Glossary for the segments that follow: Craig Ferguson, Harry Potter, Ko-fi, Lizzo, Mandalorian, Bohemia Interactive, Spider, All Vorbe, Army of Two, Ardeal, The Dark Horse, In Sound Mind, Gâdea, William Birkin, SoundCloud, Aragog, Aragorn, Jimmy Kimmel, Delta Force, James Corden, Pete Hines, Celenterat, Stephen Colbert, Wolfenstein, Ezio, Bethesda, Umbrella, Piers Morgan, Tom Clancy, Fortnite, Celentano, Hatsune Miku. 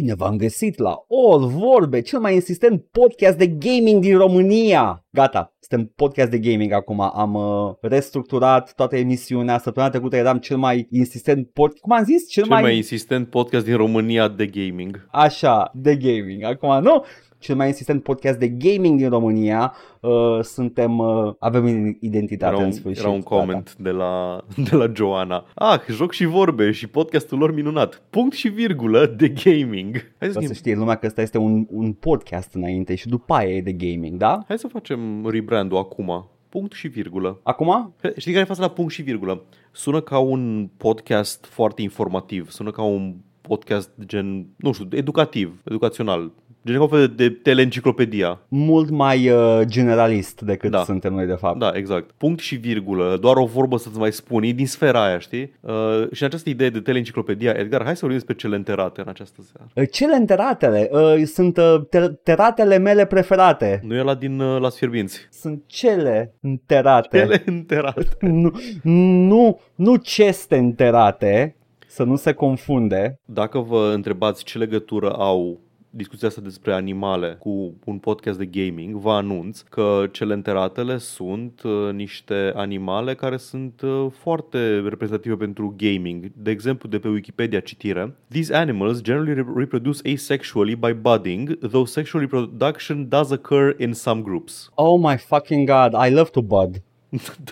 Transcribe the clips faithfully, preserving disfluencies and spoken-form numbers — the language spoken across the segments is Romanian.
Bine v-am găsit la All Vorbe, cel mai insistent podcast de gaming din România. Gata, suntem podcast de gaming acum, am uh, restructurat toată emisiunea. Săptămâna trecută eram cel mai insistent podcast, cum am zis? Cel, cel mai... mai insistent podcast din România de gaming. Așa, de gaming, acum nu... Cel mai insistent podcast de gaming din România. Uh, suntem, uh, avem identitate era un, în sfârșit. Era un comment de la, de la Joana. Ah, joc și vorbe și podcastul lor minunat. Punct și virgulă de gaming. Hai să, să știe lumea că ăsta este un, un podcast înainte și după aia e de gaming, da? Hai să facem rebrand-ul acum. Punct și virgulă. Acum? Știi care e fața la punct și virgulă? Sună ca un podcast foarte informativ. Sună ca un podcast gen, nu știu, educativ, educațional. Gen un fel de teleenciclopedia. Mult mai uh, generalist decât da. Suntem noi de fapt. Da, exact. Punct și virgulă, doar o vorbă să-ți mai spun, e din sfera aia, știi? Uh, și în această idee de teleenciclopedia, Edgar, hai să vorbim despre celenterate în această seară. Celenteratele uh, sunt uh, ter- teratele mele preferate. Nu e ăla din uh, Las Fierbinți. Sunt cele înterate. Cele înterate. nu, nu, nu ceste înterate, să nu se confunde. Dacă vă întrebați ce legătură au discuția asta despre animale cu un podcast de gaming, vă anunț că celenteratele sunt uh, niște animale care sunt uh, foarte reprezentative pentru gaming. De exemplu, de pe Wikipedia citire: These animals generally reproduce asexually by budding, though sexual reproduction does occur in some groups. Oh my fucking god, I love to bud.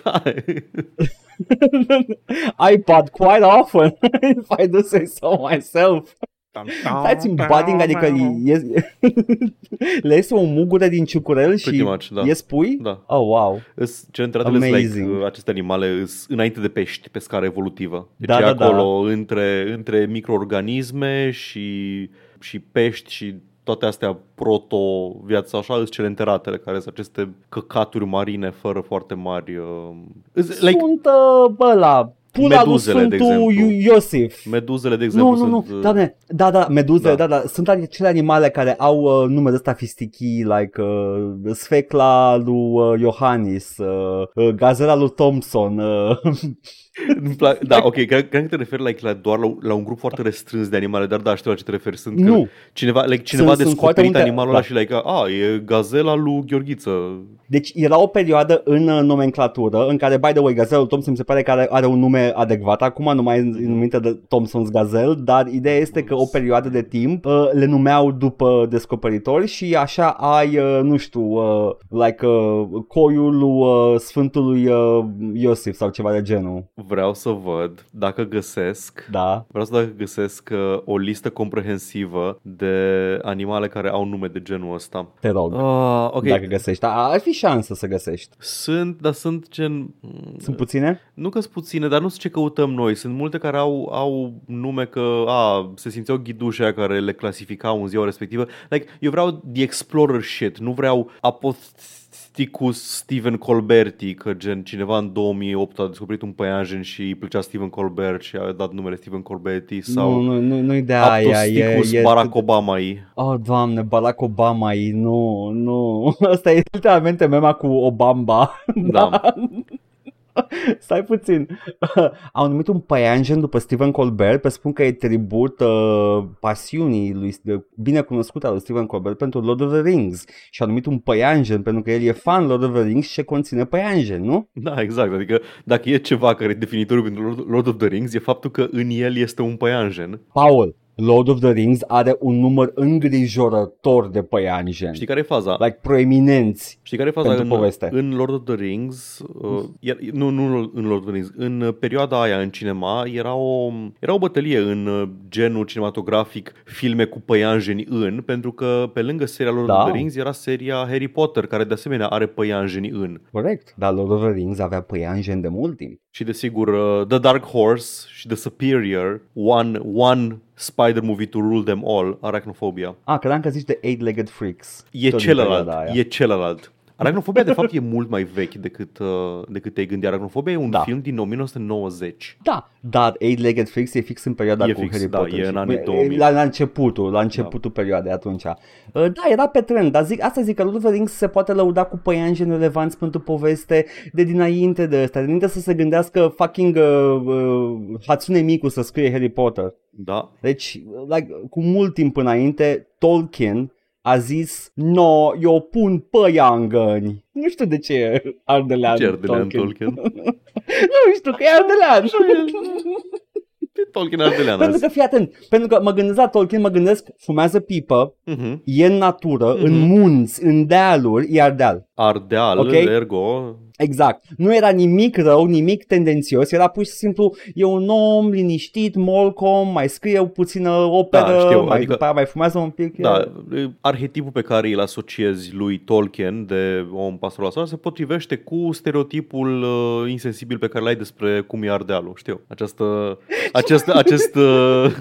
Da. I bud quite often if I do say so myself. Stați în budding, adică ies, le iese o mugură din ciucurel și much, da. Ies pui? Da. Oh, wow. Celentratele like, aceste animale înainte de pești pe scară evolutivă. Deci da, da, acolo da. Între, între microorganisme și, și pești și toate astea proto-viața așa, sunt celenteratele, care sunt aceste căcaturi marine fără foarte mari... Uh, like, sunt uh, ăla... Pula lui Sfântul Iosif. Meduzele, de exemplu, nu, nu, sunt... Nu, nu, da, da, meduzele, da, da, da. Sunt acele animale care au uh, numele ăsta fistichii, like uh, sfecla lui Iohannis, uh, uh, gazela lui Thompson. Uh. Da, ok, cred că te referi like, la, doar la, la un grup foarte restrâns de animale, dar da, știu la ce te referi. Sunt nu. Că cineva, like, cineva sunt, a descoperit sunt animalul ăla da. Și like, a, e gazela lui Gheorghiță. Deci era o perioadă în nomenclatură în care, by the way, gazela lui Thompson se pare că are, are un nume adecvat. Acum nu mai e numită de Thompson's Gazelle, dar ideea este că o perioadă de timp uh, le numeau după descoperitori și așa ai, uh, nu știu, uh, like uh, coiul uh, Sfântului uh, Iosif sau ceva de genul. Vreau să văd dacă găsesc, da. Vreau să dacă găsesc uh, o listă comprehensivă de animale care au nume de genul ăsta. Te rog, uh, okay. Dacă găsești, ar fi șansă să găsești. Sunt, dar sunt gen... Sunt puține? Nu că sunt puține, dar nu știu ce căutăm noi. Sunt multe care au, au nume că a, se simțeau ghidușii care le clasificau în ziua respectivă. Like, eu vreau the explorer shit, nu vreau apost... cu Stephen Colbert, că gen cineva în două mii opt a descoperit un păianjen și îi plăcea Stephen Colbert și a dat numele Stephen Colbert sau nu, nu, nu de aia, Aptos e, e Barack Obama-i. Oh, doamne, Barack Obama-i, nu, nu. Asta e literalmente mema cu Obama. Da. Da. Stai puțin. Au numit un păianjen după Stephen Colbert, pe spun că e tribut uh, pasiunii lui, binecunoscută a lui Stephen Colbert pentru Lord of the Rings. Și au numit un păianjen pentru că el e fan Lord of the Rings și ce conține păianjen, nu? Da, exact. Adică dacă e ceva care e definitoriu pentru Lord of the Rings, e faptul că în el este un păianjen. Paul, Lord of the Rings are un număr îngrijorător de păianjeni. Știi care e faza? Like proeminenți. Știi care e faza în poveste? În Lord of the Rings, uh, iar, nu nu în Lord of the Rings, în perioada aia în cinema era o era o bătălie în genul cinematografic filme cu păianjeni în, pentru că pe lângă seria Lord da. Of the Rings era seria Harry Potter care de asemenea are păianjeni în. Corect, dar Lord of the Rings avea păianjeni de mult timp. Și desigur uh, The Dark Horse și The Superior, One One Spider Movie to Rule Them All, Arachnophobia. Ah, credeam că zici de Eight-Legged Freaks. E tot celălalt, e celălalt. Arachnofobia de fapt e mult mai vechi decât, uh, decât te-ai gândit. Arachnofobia e un da. film din nouăsprezece nouăzeci. Da, dar Eight Legged Freaks e fix în perioada e cu fix, Harry Potter. Da, e în anii două mii. La, la începutul, la începutul da. perioadei atunci. Uh, da, era pe trend, dar zic, asta zic că Lord of the Rings se poate lăuda cu păianjeni relevanți pentru poveste de dinainte de ăsta, dinainte să se gândească fucking uh, uh, Hatsune Miku să scrie Harry Potter. Da. Deci, like, cu mult timp înainte, Tolkien a zis, no, eu pun păia în găni. Nu știu de ce ardelean Tolkien. Tolkien. Nu știu, că e ardelean. Tolkien ardelean. Pentru că, fii atent, pentru că mă gândesc la Tolkien, mă gândesc, fumează pipă, uh-huh. e în natură, uh-huh. în munți, în dealuri, e ardeal. Ardeal, okay? Ergo... Exact. Nu era nimic rău, nimic tendențios, era pur și simplu, e un om liniștit, molcom, mai scrie puțină operă, da, știu, mai, adică, după aia mai fumează un pic. Da, e... Arhetipul pe care îl asociezi lui Tolkien de om pastor la soare se potrivește cu stereotipul uh, insensibil pe care l-ai despre cum e ardealul, știu, această, acest, acest, uh,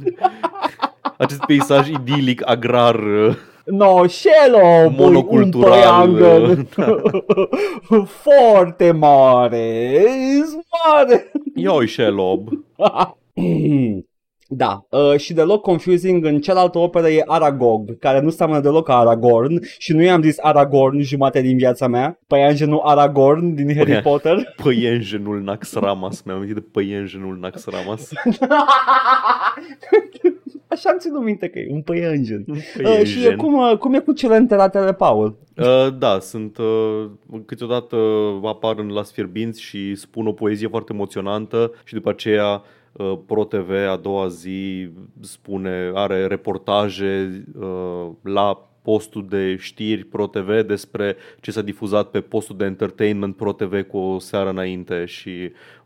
acest peisaj idilic, agrar... Uh. No, Shelob, monocultural, un păiangăn foarte mare, mare. Ioi Shelob. Da, uh, și deloc confusing în cealaltă operă e Aragog, care nu seamănă deloc ca Aragorn și nu i-am zis Aragorn jumate din viața mea. Păianjenul Aragorn din Harry Păi, Potter. Păianjenul Naxramas, mi-am amintit de păianjenul Naxramas. Așa am ținut minte că e un păianjen. Uh, și e cum, cum e cu cele înteratele Paul? Uh, da, sunt uh, câteodată apar în Las Fierbinți și spun o poezie foarte emoționantă și după aceea Pro T V a doua zi spune, are reportaje uh, la postul de știri Pro T V despre ce s-a difuzat pe postul de entertainment Pro T V cu o seară înainte și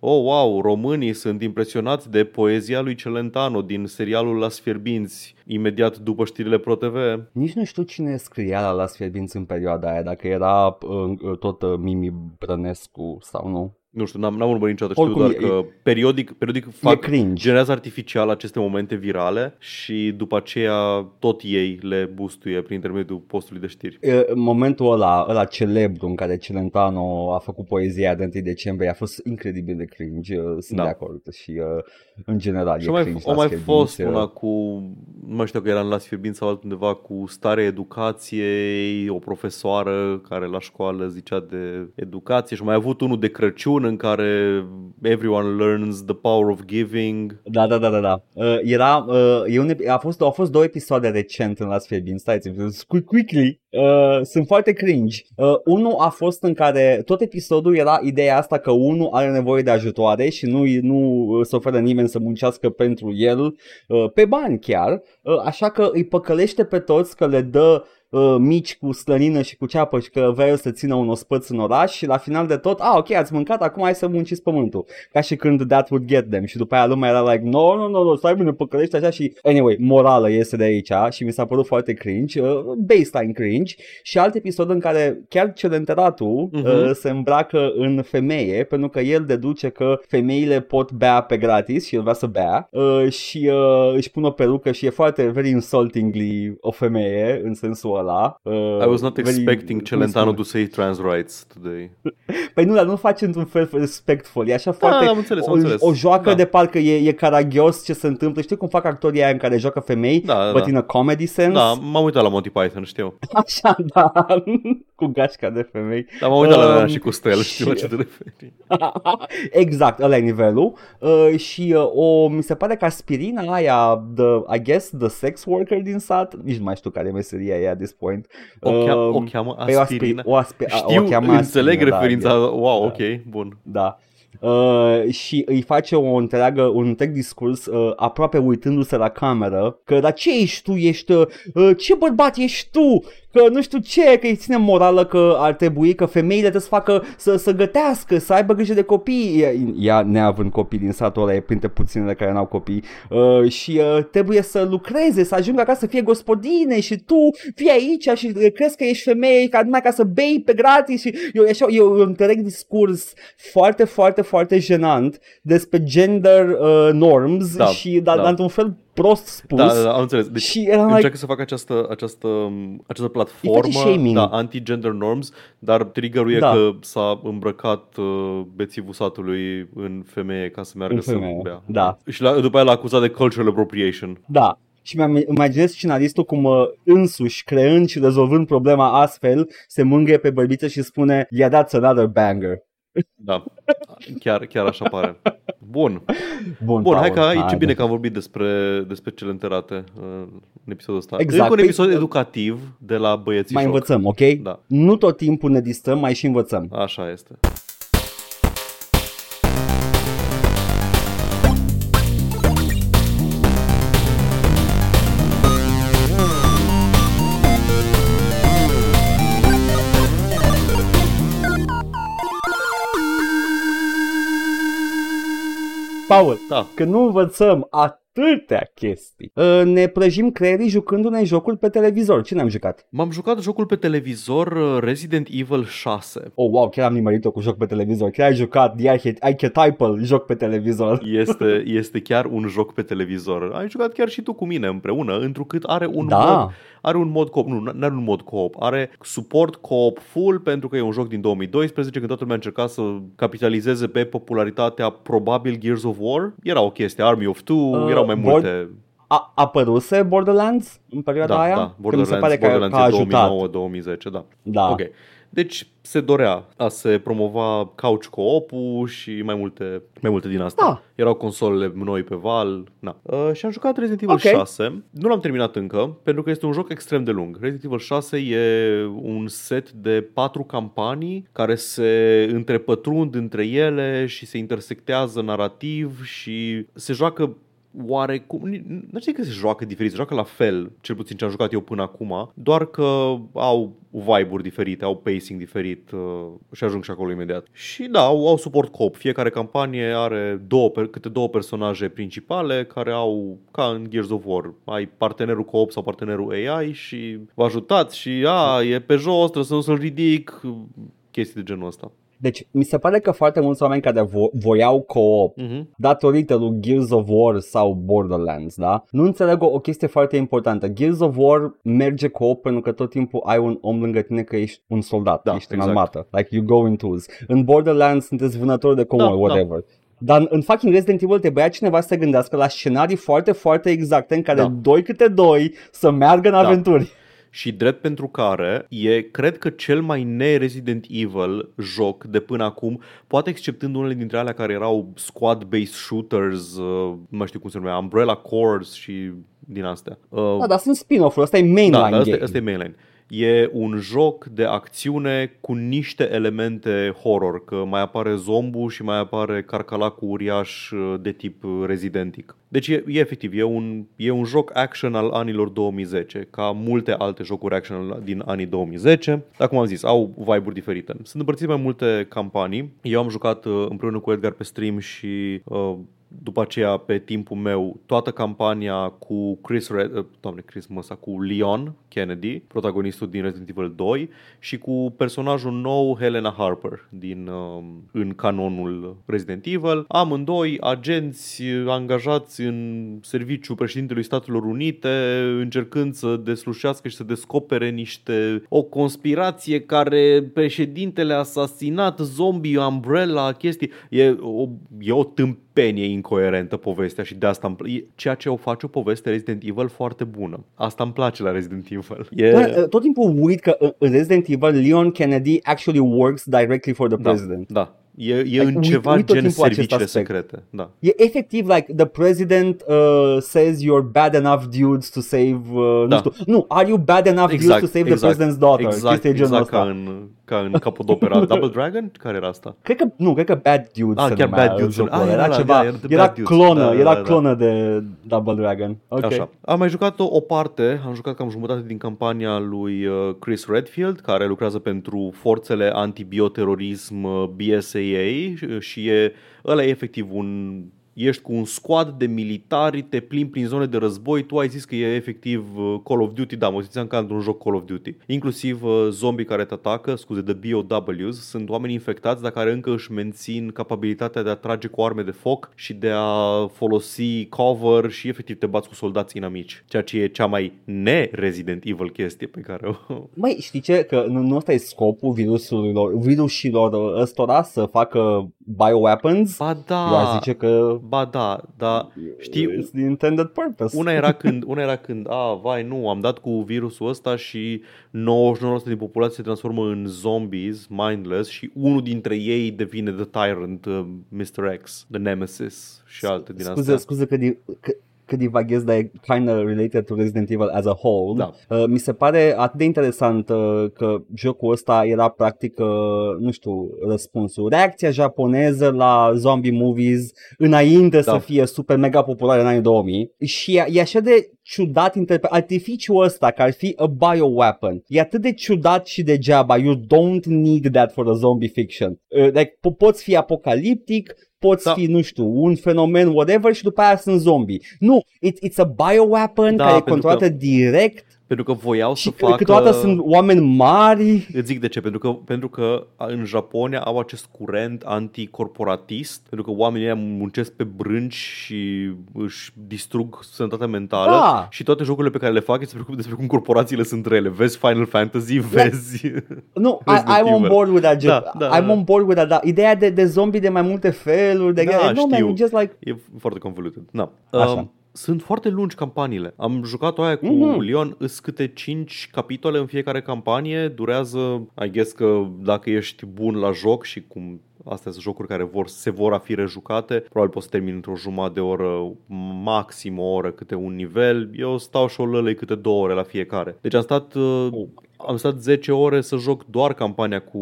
oh, wow, românii sunt impresionați de poezia lui Celentano din serialul Las Fierbinți, imediat după știrile Pro T V. Nici nu știu cine scria la Las Fierbinți în perioada aia, dacă era uh, tot uh, Mimi Brănescu sau nu. Nu știu, n-am, n-am urmărit niciodată, știu doar e, că periodic, periodic fac, generează artificial aceste momente virale și după aceea tot ei le boostuie prin intermediul postului de știri. E, momentul ăla, ăla celebru în care Celentano a făcut poezia de întâi decembrie a fost incredibil de cringe, sunt da. de acord și în general și e mai, cringe. O mai fost una cu, nu mai știu că era în Las Fierbinți sau altundeva, cu starea educației, o profesoară care la școală zicea de educație și mai avut unul de Crăciun în care everyone learns the power of giving. Da, da, da, da, da. Uh, era, uh, e un, a, fost, a fost două episoade recent în Las Fierbinți, stați, quickly, uh, sunt foarte cringe. Uh, unul a fost în care tot episodul era ideea asta că unul are nevoie de ajutoare și nu, nu se oferă nimeni să muncească pentru el, uh, pe bani chiar, uh, așa că îi păcălește pe toți că le dă mici cu slănină și cu ceapă și că vreau să țină un ospăț în oraș și la final de tot, a, ok, ați mâncat, acum hai să munciți pământul, ca și când that would get them și după aia lumea era like, no, no, no, no, stai bine, păcălești așa și anyway, morală iese de aici și mi s-a părut foarte cringe, uh, baseline cringe și alt episod în care chiar Celenteratul uh-huh. uh, se îmbracă în femeie pentru că el deduce că femeile pot bea pe gratis și el vrea să bea uh, și uh, își pun o perucă și e foarte very insultingly o femeie în sensul ăla. Uh, I was not expecting Celentano to say trans rights today. Păi nu, dar nu face într-un fel respectful. E așa da, foarte... Am înțeles, o, am înțeles. O joacă da. de parcă e, e caragios ce se întâmplă. Știi cum fac actorii aia în care joacă femei? Da, da, but da. in a comedy sense? Da, m-am uitat la Monty Python, știu. Așa, da. Cu gașca de femei. Da, m-am uitat um, la mea și cu Stel, știu la ce te referi. Exact, ăla e nivelul. Uh, și uh, o, mi se pare că Aspirina aia, the, I guess, the sex worker din sat, nici nu mai știu care e meseria aia. This point. O, chea- um, o cheamă Aspirina. O, aspi- Știu, o cheamă înțeleg aspirina, referința. Da, wow, da. Ok, bun. Da. Uh, și îi face o întreagă, un întreg discurs uh, aproape uitându-se la cameră că dar ce ești tu, ești, uh, ce bărbat ești tu, că nu știu ce, că îi ține morală că ar trebui, că femeile trebuie să facă, să, să gătească, să aibă grijă de copii, ea neavând copii din satul ăla, e printre puținele care n-au copii uh, și uh, trebuie să lucreze, să ajungă acasă să fie gospodine și tu fii aici și crezi că ești femeie ca numai ca să bei pe gratis și eu, așa, eu un întreg discurs foarte, foarte foarte jenant despre gender uh, norms da, și dar da. într-un fel prost spus. Da, da, da, am înțeles. Deci și era încearcă like... să facă această, această, această platformă, da, anti-gender norms, dar trigger-ul da. e că s-a îmbrăcat uh, bețivul satului în femeie ca să meargă să bea. Da. Și la, după aia l-a acuzat de cultural appropriation. Da. Și mi-am imaginez scenaristul cum însuși, creând și rezolvând problema astfel, se mângâie pe bărbiță și spune yeah, that's another banger. Da, chiar, chiar așa pare. Bun, Bun, Bun hai că aici hai, bine că am vorbit despre, despre cele înterate în episodul ăsta. Exact. Încă un episod educativ de la băieții mai șoc. Învățăm, ok? Da. Nu tot timpul ne distrăm, mai și învățăm. Așa este. Paul, da. Că nu învățăm atâtea chestii. Ne prăjim creierii jucându-ne jocuri pe televizor. Ce ne-am jucat? M-am jucat jocul pe televizor Resident Evil șase. Oh, wow, chiar am nimerit-o cu joc pe televizor. Chiar ai jucat The Archetypal joc pe televizor. Este, este chiar un joc pe televizor. Ai jucat chiar și tu cu mine împreună, întrucât are un da. mod... Are un mod co-op, nu, nu are un mod co-op, are suport co-op full pentru că e un joc din două mii doisprezece când toată lumea a încercat să capitalizeze pe popularitatea probabil Gears of War. Era o chestie, Army of Two, uh, erau mai board... multe... A apăruse Borderlands în perioada da, aia? Da, Borderlands, se pare că Borderlands e două mii nouă două mii zece, da. Da. Ok. Deci se dorea a se promova couch co-op-ul și mai multe, mai multe din asta. Da. Erau consolele noi pe val. Na. Uh, și am jucat Resident Evil okay. șase. Nu l-am terminat încă, pentru că este un joc extrem de lung. Resident Evil șase e un set de patru campanii care se întrepătrund între ele și se intersectează narrativ și se joacă oarecum, nu știu că se joacă diferit, se joacă la fel, cel puțin ce am jucat eu până acum, doar că au vibe-uri diferite, au pacing diferit uh, și ajung și acolo imediat. Și da, au, au suport co-op, fiecare campanie are două, câte două personaje principale care au, ca în Gears of War, ai partenerul co-op sau partenerul A I și vă ajutați și a, e pe jos, trebuie să nu să-l ridic, chestii de genul ăsta. Deci, mi se pare că foarte mulți oameni care vo- voiau co-op, uh-huh. datorită lui Gears of War sau Borderlands, da? Nu înțeleg o, o chestie foarte importantă. Gears of War merge co-op pentru că tot timpul ai un om lângă tine că ești un soldat, da, ești în exact. armată. Like, you go in twos. În Borderlands sunteți vânători de comori, da, whatever. Da. Dar în fucking Resident Evil te băia cineva să se gândească la scenarii foarte, foarte exacte în care da. doi câte doi să meargă în da. aventuri. Și drept pentru care e, cred că, cel mai ne-Resident Evil joc de până acum, poate exceptând unele dintre alea care erau squad-based shooters, uh, nu mai știu cum se numea, Umbrella Corps și din astea. Uh, da, dar sunt spin-off-uri, ăsta e mainline da, game. Da, ăsta e mainline. E un joc de acțiune cu niște elemente horror, că mai apare zombu și mai apare carcalacul uriaș de tip rezidentic. Deci e, e efectiv, e un, e un joc action al anilor două mii zece, ca multe alte jocuri action din anii două mii zece. Dar cum am zis, au vibe-uri diferite. Sunt împărțite mai multe campanii. Eu am jucat împreună cu Edgar pe stream și... Uh, după aceea, pe timpul meu, toată campania cu Chris Red, doamne, Chris Măsa, cu Leon Kennedy, protagonistul din Resident Evil doi, și cu personajul nou Helena Harper din, în canonul Resident Evil. Amândoi agenți angajați în serviciul președintelui Statelor Unite, încercând să deslușească și să descopere niște o conspirație care președintele a asasinat, zombie, Umbrella, chestii. E o, e o tâmpire. E incoerentă povestea și de asta îmi place. Ceea ce o face o poveste Resident Evil foarte bună. Asta îmi place la Resident Evil. Yeah. Dar, tot timpul uit că în Resident Evil Leon Kennedy actually works directly for the da, president. Da. E, e like, în uit, ceva uit gen serviciile secrete. Da. E efectiv like the president uh, says you're bad enough dudes to save uh, da. nu, știu, nu, are you bad enough exact, dudes to save exact, the president's daughter? Exact, exact ca în, ca în capodopera Double Dragon? Care era asta? Cred că, nu, cred că Bad Dudes. Ah, chiar Bad Dudes. Ah, era, era ceva, era, era clonă, da, era da, clonă da. de Double Dragon. Okay. Așa. Am mai jucat o, o parte, am jucat cam jumătate din campania lui Chris Redfield, care lucrează pentru forțele antibioterorism B S A A și e, ăla e efectiv un ești cu un squad de militari, te plimbi prin zone de război, tu ai zis că e efectiv Call of Duty, da, mă simțeam ca într-un joc Call of Duty. Inclusiv zombii care te atacă, scuze, de B O Ws, sunt oameni infectați, dar care încă își mențin capabilitatea de a trage cu arme de foc și de a folosi cover și efectiv te bați cu soldați inamici, ceea ce e cea mai ne-Resident Evil chestie pe care o... Mai știi ce? Că nu ăsta e scopul virusurilor, virusilor ăstora să facă bioweapons? Ba da! Eu zice că... Ba da, dar știi... It's the intended purpose. Una era când, una era când a, vai, nu, am dat cu virusul ăsta și nouăzeci și nouă la sută din populație se transformă în zombies, mindless, și unul dintre ei devine The Tyrant, uh, mister X, The Nemesis și alte din astea. Scuze, scuze că... Din, că... că divaghez, dar e kind of related to Resident Evil as a whole. Da. Uh, mi se pare atât de interesant uh, că jocul ăsta era practic, uh, nu știu, răspunsul, reacția japoneză la zombie movies înainte da. Să fie super mega populară în anii două mii. Și e, e așa de ciudat interpre- artificiul ăsta care ar fi a bioweapon. E atât de ciudat și degeaba. You don't need that for a zombie fiction. Uh, like, po- poți fi apocaliptic, poți da. Fi, nu știu, un fenomen, whatever, și după aia sunt zombie. Nu, it's, it's a bioweapon da, care e controlată că... direct. Pentru că voiau să facă... Câteodată sunt oameni mari. Îți zic de ce, pentru că, pentru că în Japonia au acest curent anticorporatist, pentru că oamenii muncesc pe brânci și își distrug sănătatea mentală da. Și toate jocurile pe care le fac este despre cum corporațiile sunt rele. Vezi Final Fantasy, vezi... Nu, no, I'm on board with that. Da, da, I'm on board with that. Da. Ideea de, de zombie de mai multe feluri, de... Da, no, man, just like... E foarte convoluted. Da. Așa. Um, Sunt foarte lungi campaniile. Am jucat-o aia cu mm-hmm. Leon, îs câte cinci capitole în fiecare campanie. Durează, I guess că dacă ești bun la joc și cum... Astea sunt jocuri care vor, se vor a fi rejucate. Probabil poți să termin într-o jumătate de oră, maxim o oră, câte un nivel. Eu stau și o lălăi câte două ore la fiecare. Deci am stat... Oh. Am stat zece ore să joc doar campania cu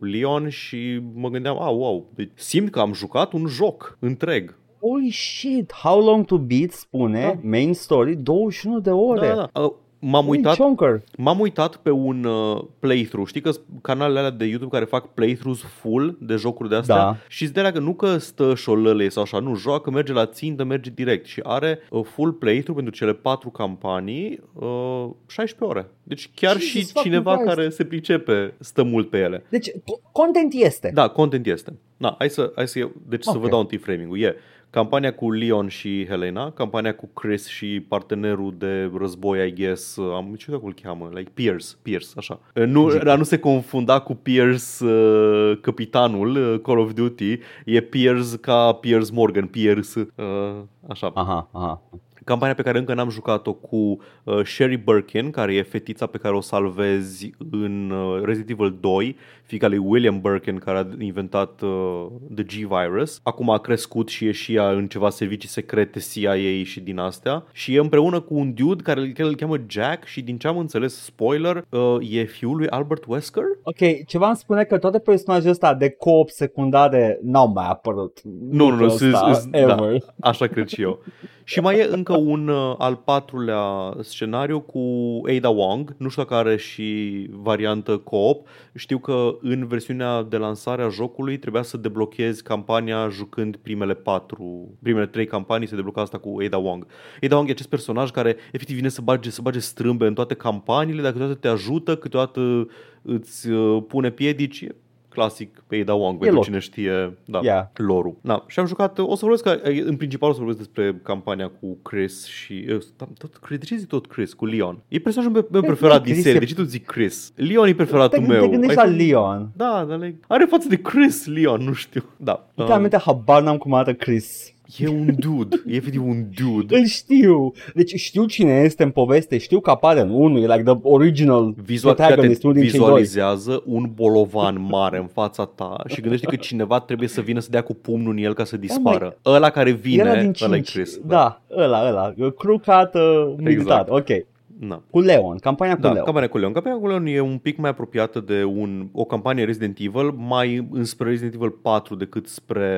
Leon și mă gândeam, a, wow, deci simt că am jucat un joc întreg. Holy shit, How Long to Beat spune, da. Main story, douăzeci și unu de ore. Da, da. Uh, m-am, uitat, m-am uitat pe un uh, playthrough. Știi că canalele alea de YouTube care fac playthroughs full de jocuri de astea da. Și îți dea că nu că stă șolăle sau așa, nu, joacă, merge la țintă, merge direct și are uh, full playthrough pentru cele patru campanii, uh, șaisprezece ore. Deci chiar Jesus și cineva care se pricepe stă mult pe ele. Deci content este. Da, content este. Da, hai să, hai să, deci okay. Să vă dau un timeframing-ul. E... Campania cu Leon și Helena, campania cu Chris și partenerul de război, I guess, am ce cum îl cheamă, like Pierce, Pierce, așa. Nu, nu se confunda cu Pierce, uh, capitanul uh, Call of Duty, e Pierce ca Piers Morgan, Pierce, uh, așa. Aha, aha. Campania pe care încă n-am jucat-o cu uh, Sherry Birkin, care e fetița pe care o salvezi în uh, Resident Evil doi, fiica lui William Birkin, care a inventat uh, The G-Virus. Acum a crescut și e și ea în ceva servicii secrete, C I A și din astea. Și e împreună cu un dude care îl cheamă Jack și din ce am înțeles, spoiler, uh, e fiul lui Albert Wesker? Ok, ceva îmi spune că toate personajele astea de co-op secundare n-au mai apărut. Nu, nu, nu, da, așa cred și eu. Și mai e încă un uh, al patrulea scenariu cu Ada Wong, nu știu dacă are și variantă co-op. Știu că în versiunea de lansare a jocului trebuia să deblochezi campania jucând primele patru, primele trei campanii se debloca asta cu Ada Wong. Ada Wong e acest personaj care efectiv vine să bage, să bage strâmbe în toate campaniile, dar câteodată te ajută, câteodată îți uh, pune piedici. Clasic pe Ada Wong, pentru cine știe da, yeah. lore-ul. Da. Și am jucat, o să vorbesc, în principal o să vorbesc despre campania cu Chris și... Tot, de zic tot Chris? Cu Leon. E personajul meu preferat din serie, de ce tu zic Chris? Leon e preferatul meu. Te gândești la Leon. Da, dar are față de Chris, Leon, nu știu. Da. Literalmente habar n-am cum arată Chris. E un dude, e efectiv un dude. Îl știu. Deci știu cine este în poveste, știu că apare în unul, e like the original Vizual, protagonist din vizualizează un bolovan mare în fața ta și gândește că cineva trebuie să vină să dea cu pumnul în el ca să dispară. Da, ăla care vine, ăla e Chris. Da, da ăla, ăla, crucat, uh, militar, ok. Na. Cu Leon, campania cu da, Leon. Campania cu Leon. Campania cu Leon e un pic mai apropiată de un, o campanie Resident Evil, mai înspre Resident Evil patru decât spre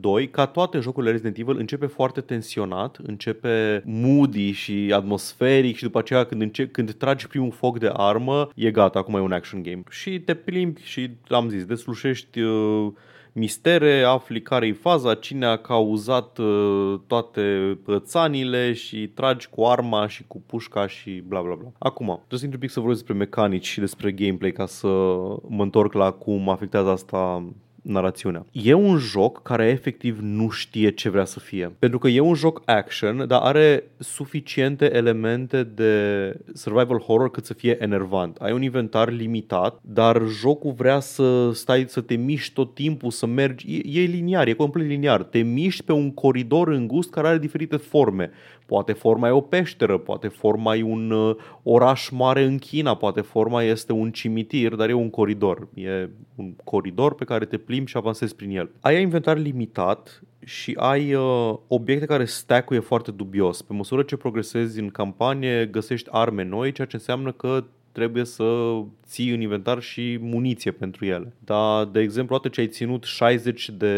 doi. Ca toate jocurile Resident Evil, începe foarte tensionat, începe moody și atmosferic și după aceea când, înce- când tragi primul foc de armă, e gata, acum e un action game. Și te plimbi și, am zis, deslușești... Uh, mistere, afli care-i faza, cine a cauzat toate rățanile și tragi cu arma și cu pușca și bla bla bla. Acum, trebuie să intru un pic să vorbesc despre mecanici și despre gameplay ca să mă întorc la cum afectează asta narațiunea. E un joc care efectiv nu știe ce vrea să fie. Pentru că e un joc action, dar are suficiente elemente de survival horror cât să fie enervant. Ai un inventar limitat, dar jocul vrea să stai, să te miști tot timpul, să mergi. E, e liniar, e complet liniar. Te miști pe un coridor îngust care are diferite forme. Poate forma e o peșteră, poate forma e un oraș mare în China, poate forma este un cimitir, dar e un coridor. E un coridor pe care te plimbi și avansezi prin el. Ai inventar limitat și ai uh, obiecte care stack-ul e foarte dubios. Pe măsură ce progresezi în campanie, găsești arme noi, ceea ce înseamnă că trebuie să ții în inventar și muniție pentru ele. Dar, de exemplu, atât ce ai ținut șaizeci de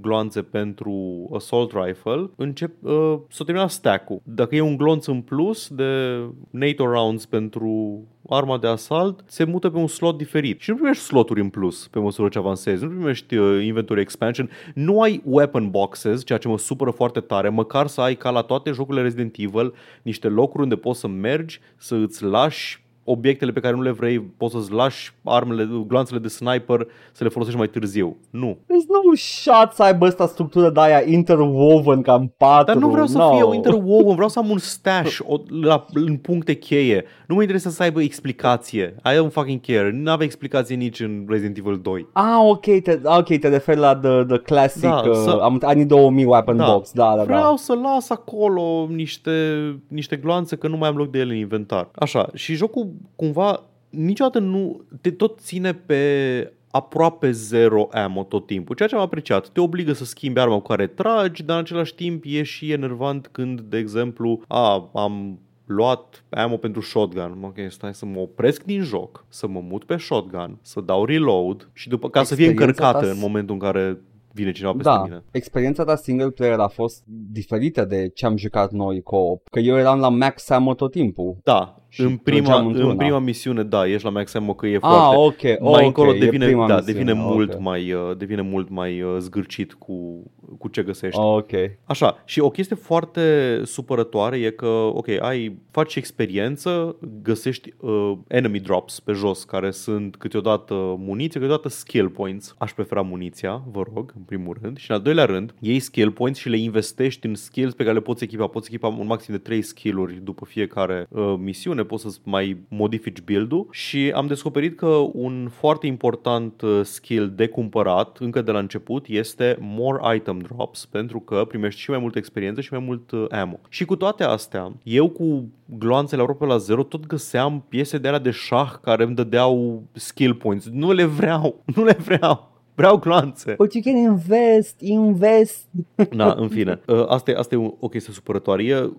gloanțe pentru assault rifle, încep uh, să termina stack-ul. Dacă e un glonț în plus de NATO rounds pentru arma de asalt, se mută pe un slot diferit și nu primești sloturi în plus pe măsură ce avansezi, nu primești uh, inventory expansion, nu ai weapon boxes, ceea ce mă supără foarte tare, măcar să ai ca la toate jocurile Resident Evil niște locuri unde poți să mergi, să îți lași obiectele pe care nu le vrei, poți să-ți lași armele, glanțele de sniper, să le folosești mai târziu. Nu. Deci nu șat să aibă ăsta structură de aia interwoven ca în patru. Dar nu vreau să no. fie o interwoven, vreau să am un stash o, la, în puncte cheie. Nu mă interesează să aibă explicație. I don't fucking care. Nu avea explicație nici în Resident Evil doi. Ah, ok, te, okay, te referi la the, the classic da, uh, să... anii două mii weapon da. box. Da, da, vreau da. să las acolo niște, niște gloanțe că nu mai am loc de ele în inventar. Așa, și jocul cumva niciodată nu te tot ține pe aproape zero ammo tot timpul, ceea ce am apreciat. Te obligă să schimbi arma cu care tragi, dar în același timp e și enervant când, de exemplu, a, am luat ammo pentru shotgun. Ok, stai să mă opresc din joc, să mă mut pe shotgun, să dau reload și după ca să fie încărcată ta... în momentul în care vine cineva peste da. mine. Experiența ta single player a fost diferită de ce am jucat noi co-op, că eu eram la max ammo tot timpul. Da. În prima, în prima misiune, da, ești la maximum că e foarte. Ah, okay, mai okay, încolo devine, da, misiune, devine okay. mult mai devine mult mai zgârcit cu cu ce găsești. Okay. Așa, și o chestie foarte supărătoare e că, ok, ai faci experiență, găsești uh, enemy drops pe jos care sunt câteodată muniție, câteodată skill points. Aș prefera muniția, vă rog, în primul rând, și în al doilea rând, iei skill points și le investești în skills pe care le poți echipa, poți echipa un maxim de trei skill-uri după fiecare uh, misiune. Poți să mai modifici build-ul și am descoperit că un foarte important skill de cumpărat încă de la început este More Item Drops, pentru că primești și mai multă experiență și mai mult ammo. Și cu toate astea, eu cu gloanțele aproape la zero tot găseam piese de alea de șah care îmi dădeau skill points. Nu le vreau, nu le vreau. Vreau gloanțe. But you can invest, invest. Na, în fine. Asta e, asta e o chestie supărătoare. E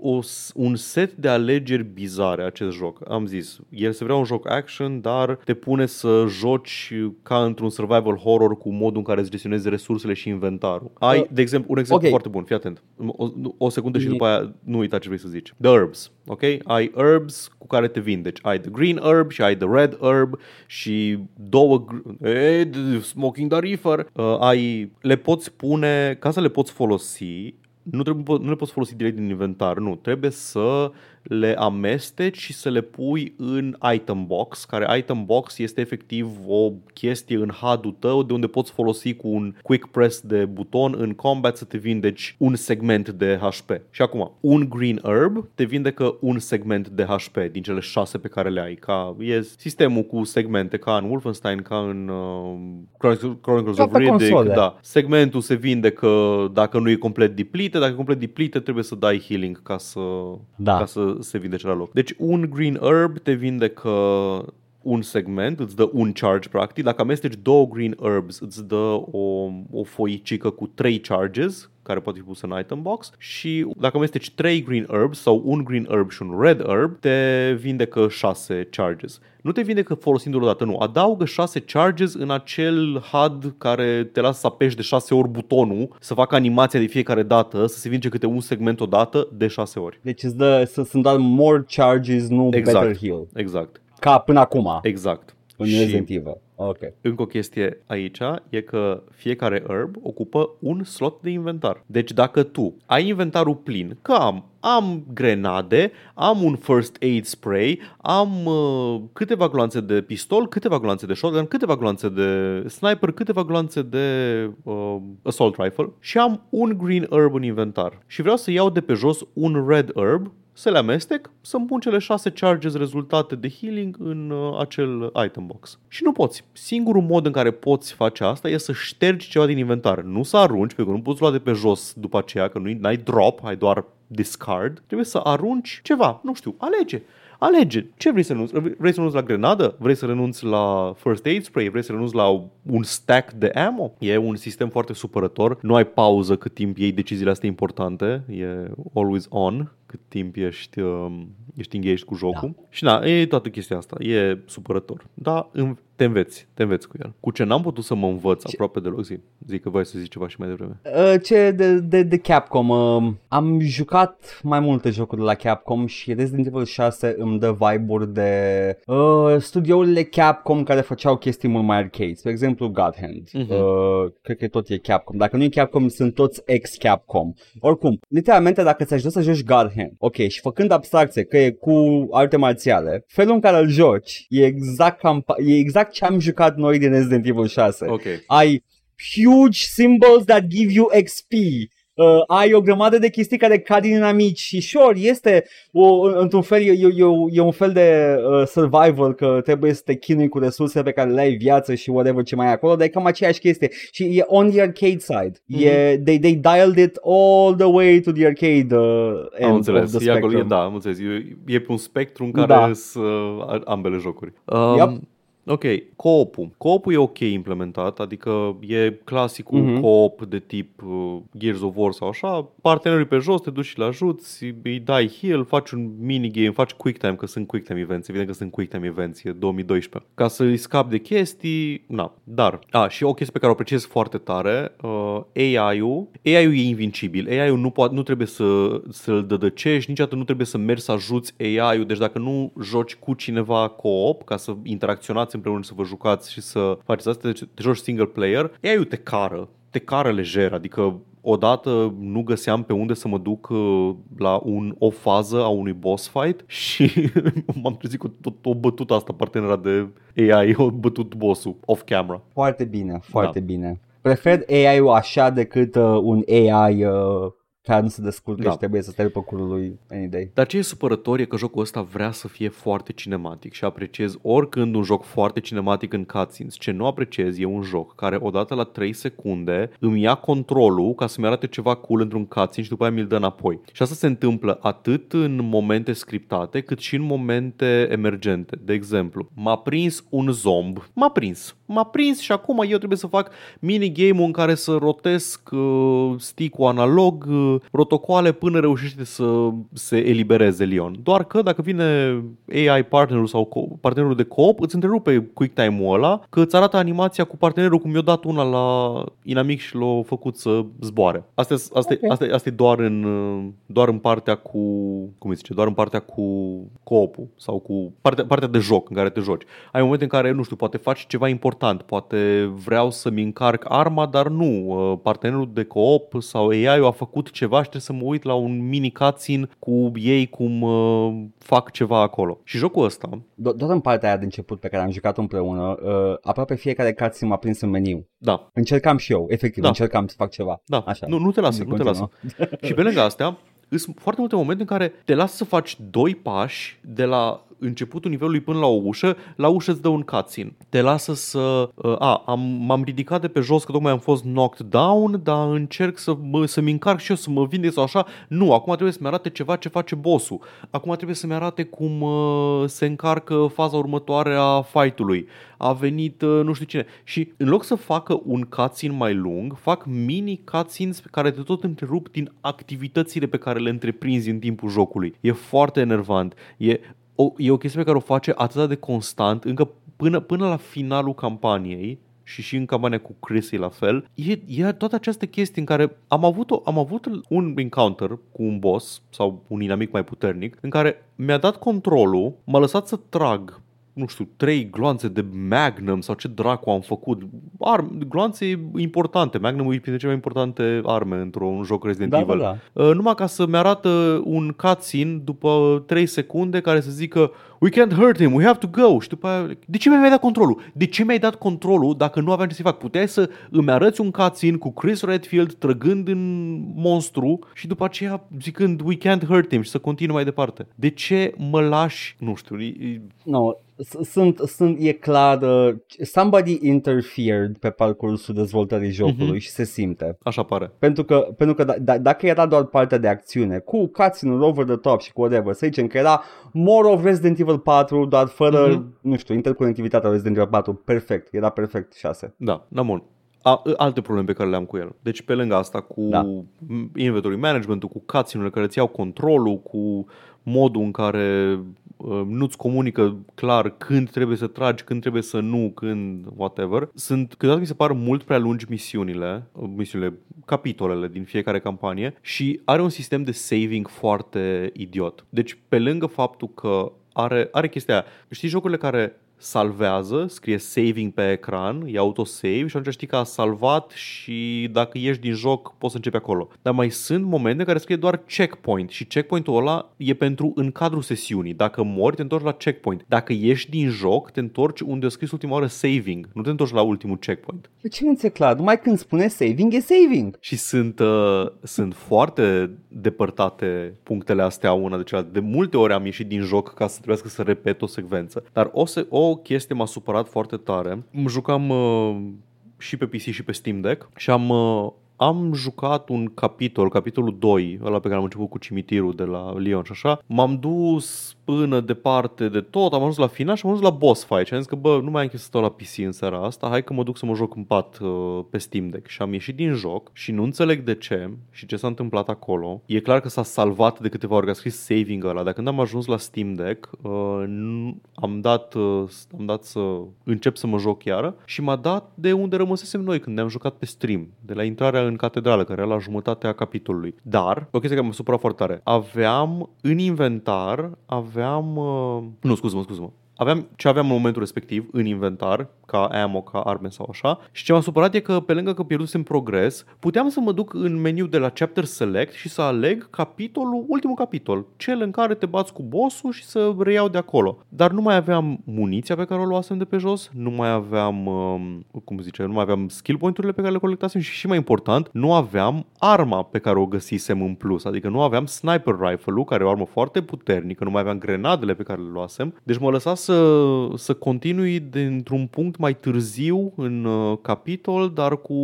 O, un set de alegeri bizare acest joc. Am zis, el se vrea un joc action, dar te pune să joci ca într-un survival horror cu modul în care îți gestionezi resursele și inventarul. Ai, de exemplu, un exemplu okay. foarte bun, fii atent. O, o secundă și după aia nu uita ce vrei să zici. The herbs, ok? Ai herbs cu care te vindeci. Ai the green herb și ai the red herb și două eh, smoking the reefer. Uh, ai, le poți pune, ca să le poți folosi, Nu, trebuie, nu le poți folosi direct din inventar, nu. Trebuie să le amesteci și să le pui în item box, care item box este efectiv o chestie în H U D-ul tău de unde poți folosi cu un quick press de buton în combat să te vindeci un segment de H P. Și acum, un green herb te vindecă un segment de H P din cele șase pe care le ai. Ca, e sistemul cu segmente, ca în Wolfenstein, ca în uh, Chronicles of Riddick. Da. Segmentul se vindecă dacă nu e complet deplete, dacă e complet deplete trebuie să dai healing ca să... Da. Ca să se vindece la loc. Deci un green herb te vindecă un segment, îți dă un charge practic. Dacă amesteci două green herbs, îți dă o, o foicică cu trei charges care poate fi pus în item box și dacă amesteci trei green herbs sau un green herb și un red herb, te vindecă șase charges. Nu te vindecă folosindu-l odată, nu. Adaugă șase charges în acel H U D care te lasă să apeși de șase ori butonul, să facă animația de fiecare dată, să se vindece câte un segment odată de șase ori. Deci îți dă, să, să-mi dau more charges, nu exact, better heal. Exact. Ca până acum. Exact. În Resident Evil. Okay. Încă o chestie aici e că fiecare herb ocupă un slot de inventar. Deci dacă tu ai inventarul plin, că am, am grenade, am un first aid spray, am uh, câteva gloanțe de pistol, câteva gloanțe de shotgun, câteva gloanțe de sniper, câteva gloanțe de uh, assault rifle și am un green herb în inventar și vreau să iau de pe jos un red herb, să le amestec, să-mi pun cele șase charges rezultate de healing în uh, acel item box. Și nu poți. Singurul mod în care poți face asta e să ștergi ceva din inventar. Nu să arunci, pentru că nu poți lua de pe jos după aceea, că nu ai drop, ai doar discard. Trebuie să arunci ceva. Nu știu, alege. Alege. Ce vrei să renunți? Vrei să renunți la grenadă? Vrei să renunți la first aid spray? Vrei să renunți la un stack de ammo? E un sistem foarte supărător. Nu ai pauză cât timp iei deciziile astea importante. E always on cât timp ești, ești engaged cu jocul. Da. Și da, e toată chestia asta. E supărător. Dar te înveți. Te înveți cu el. Cu ce n-am putut să mă învăț ce... aproape deloc. Zic, zic că voi să zici ceva și mai devreme. Ce de, de, de Capcom. Am jucat mai multe jocuri de la Capcom și Resident Evil șase îmi dă vibe-uri de uh, studiourile Capcom care făceau chestii mult mai arcade. De exemplu, God Hand. Uh-huh. Uh, cred că tot e Capcom. Dacă nu e Capcom, sunt toți ex-Capcom. Oricum, literalmente dacă ți-aș dori să joci God Hand, ok, și făcând abstracție că e cu arte marțiale, felul în care îl joci e exact, camp- e exact ce am jucat noi din Resident Evil șase. Okay. Ai huge symbols that give you X P. Uh, ai o grămadă de chestii care cad din inamici și sure, este o, într-un fel, e, e, e un fel de uh, survival, că trebuie să te chinui cu resurse pe care le ai, viață și whatever ce mai ai acolo, dar e cam aceeași chestie și e on the arcade side. Mm-hmm. E, they, they dialed it all the way to the arcade uh, end am înțeles. Of the spectrum. E acolo, da, am înțeles. E, e pe un spectru în care da. sunt uh, ambele jocuri. Um, yep. Ok, co-op-ul. Co-op-ul e ok implementat, adică e clasicul uh-huh. co-op de tip uh, Gears of War sau așa. Partenerii pe jos, te duci și le ajuți, îi dai heal, faci un minigame, faci quick time, că sunt quick time events, evident că sunt quick time events, e două mii doisprezece. Ca să îi scap de chestii, na, dar. A, și o chestie pe care o apreciez foarte tare, uh, A I-ul. A I-ul e invincibil, A I-ul nu, po- nu trebuie să, să-l dădăcești, niciodată nu trebuie să mergi să ajuți A I-ul, deci dacă nu joci cu cineva co-op, ca să interacționați împreună să vă jucați și să faceți asta, te joci single player, ei te cară, te cară lejer, adică odată nu găseam pe unde să mă duc la un, o fază a unui boss fight și m-am trezit cu tot o bătută asta, partenera de A I, o bătut bossul off camera. Foarte bine, foarte da. bine. Prefer A I-ul așa decât uh, un A I uh... care nu se descurcă da. și trebuie să stai pe culul lui any day. Dar ce e supărător e că jocul ăsta vrea să fie foarte cinematic și apreciez oricând un joc foarte cinematic în cutscenes. Ce nu apreciez e un joc care odată la trei secunde îmi ia controlul ca să-mi arate ceva cool într-un cutscene și după aia mi-l dă înapoi. Și asta se întâmplă atât în momente scriptate cât și în momente emergente. De exemplu, m-a prins un zomb, m-a prins, m-a prins și acum eu trebuie să fac minigame-ul în care să rotesc uh, stick-ul analog uh, protocoale până reușește să se elibereze Leon. Doar că dacă vine A I partnerul sau partenerul de co-op, îți întrerupe quick time-ul ăla, că îți arată animația cu partenerul cum i-o dat una la inamic și l-a făcut să zboare. Asta e okay. doar în doar în partea cu cum îi zice, doar în partea cu co-op-ul sau cu partea, partea de joc în care te joci. Ai momente în care, nu știu, poate faci ceva important, poate vreau să-mi încarc arma, dar nu. Partenerul de co-op sau A I-ul a făcut ceva și trebuie să mă uit la un mini cutscene cu ei cum uh, fac ceva acolo. Și jocul ăsta... Do- doar în partea aia de început pe care am jucat împreună, uh, aproape fiecare cutscene m-a prins în meniu. Da. Încercam și eu, efectiv, da. încercam să fac ceva. Da. Așa. Nu, nu te lasă, nu te lasă. Și pe lângă astea, sunt foarte multe momente în care te lasă să faci doi pași de la începutul nivelului până la o ușă, la ușă îți dă un cutscene. Te lasă să... A, am, m-am ridicat de pe jos că tocmai am fost knocked down, dar încerc să mă, să-mi încarc și eu, să mă vindec sau așa. Nu, acum trebuie să-mi arate ceva ce face bossul. Acum trebuie să-mi arate cum uh, se încarcă faza următoare a fight-ului. A venit uh, nu știu cine. Și în loc să facă un cutscene mai lung, fac mini cutscenes pe care te tot întrerup din activitățile pe care le întreprinzi în timpul jocului. E foarte enervant. E... O, e o chestie pe care o face atât de constant, încă până, până la finalul campaniei, și și în campania cu Chris e la fel, e, e toată această chestie în care am avut, o, am avut un encounter cu un boss sau un inamic mai puternic, în care mi-a dat controlul, m-a lăsat să trag nu știu, trei gloanțe de Magnum sau ce dracu am făcut. Arme, gloanțe importante. Magnum e printre cele mai importante arme într-un joc Resident da, Evil. Da, da. Numai ca să-mi arată un cutscene după trei secunde care să zică we can't hurt him, we have to go. Și după aia, de ce mi-ai dat controlul? De ce mi-ai dat controlul dacă nu aveam ce să fac? Puteai să îmi arăți un cutscene cu Chris Redfield trăgând în monstru și după aceea zicând we can't hurt him și să continui mai departe. De ce mă lași? Nu știu. No, sunt, sunt, e clar, uh, somebody interfered pe parcursul dezvoltării jocului, uh-huh, și se simte. Așa pare. Pentru că, pentru că d- d- dacă era doar partea de acțiune, cu cutscene-ul over the top și cu whatever, să zicem că era more of Resident Evil patru, dar fără, uh-huh, nu știu, interconectivitatea Resident Evil patru, perfect, era perfect șase. Da, da, bun. A, alte probleme pe care le-am cu el. Deci pe lângă asta cu da. inventory management-ul, cu cutscene-urile care îți iau controlul, cu modul în care uh, nu-ți comunică clar când trebuie să tragi, când trebuie să nu, când whatever. Sunt, câteodată mi se par mult prea lungi misiunile, misiunile, capitolele din fiecare campanie și are un sistem de saving foarte idiot. Deci pe lângă faptul că are, are chestia aia, știi jocurile care salvează, scrie saving pe ecran, e autosave și atunci știi că a salvat și dacă ieși din joc poți să începi acolo. Dar mai sunt momente în care scrie doar checkpoint și checkpointul ăla e pentru în cadrul sesiunii. Dacă mori, te întorci la checkpoint. Dacă ieși din joc, te întorci unde a scris ultima oară saving. Nu te întorci la ultimul checkpoint. Ce nu înțeleg clar? Numai când spune saving, e saving. Și sunt, uh, sunt foarte depărtate punctele astea una de cealaltă. De multe ori am ieșit din joc ca să trebuiască să repet o secvență. Dar o să... O chestie m-a supărat foarte tare. Jucam uh, și pe P C și pe Steam Deck și am, uh, am jucat un capitol, capitolul doi, ăla pe care am început cu cimitirul de la Leon și așa. M-am dus până departe de tot, am ajuns la final și am ajuns la boss fight și am zis că bă, nu mai am chestia să stau la P C în seara asta, hai că mă duc să mă joc în pat uh, pe Steam Deck. Și am ieșit din joc și nu înțeleg de ce și ce s-a întâmplat acolo. E clar că s-a salvat de câteva ori, a scris saving ăla, dar când am ajuns la Steam Deck uh, am, dat, uh, am dat să încep să mă joc iară și m-a dat de unde rămăsesem noi când ne-am jucat pe stream, de la intrarea în catedrală, care era la jumătatea capitolului. Dar, o chestie care m-a supărat foarte tare, aveam în inventar, aveam Aveam, uh... nu, scuze-mă, scuze-mă. Aveam ce aveam în momentul respectiv în inventar, ca ammo, ca arme sau așa. Și ce m-a supărat e că pe lângă că pierdusem progres, puteam să mă duc în meniu de la Chapter Select și să aleg capitolul, ultimul capitol, cel în care te bați cu bossul și să reiau de acolo. Dar nu mai aveam muniția pe care o luasem de pe jos, nu mai aveam, cum zice, nu mai aveam skill point-urile pe care le colectasem și și mai important, nu aveam arma pe care o găsisem în plus. Adică nu aveam sniper rifle-ul, care e o armă foarte puternică, nu mai aveam grenadele pe care le luasem. Deci mă lăsa Să, să continui dintr-un punct mai târziu în uh, capitol, dar cu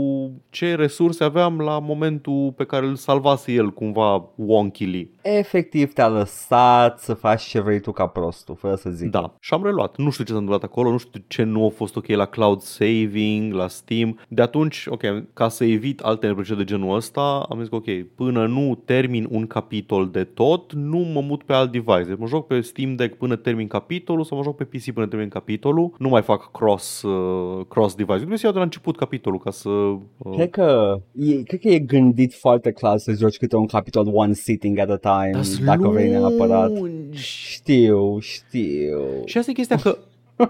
ce resurse aveam la momentul pe care îl salvase el cumva wonkily. Efectiv te-a lăsat să faci ce vrei tu ca prostul, fără să zic. Da, și am reluat. Nu știu ce s-a întâmplat acolo, nu știu ce nu a fost ok la cloud saving, la Steam. De atunci, ok, ca să evit alte neplăceri de genul ăsta, am zis că ok, până nu termin un capitol de tot, nu mă mut pe alt device. Deci mă joc pe Steam Deck până termin capitolul sau mă joc pe P C până termin capitolul. Nu mai fac cross, uh, cross device. Trebuie să iau de la început capitolul ca să... Uh... Cred că e, cred că e gândit foarte clar să joci câte un capitol one sitting at a time. Time, dacă vrei neapărat. Știu, știu. Și asta e chestia că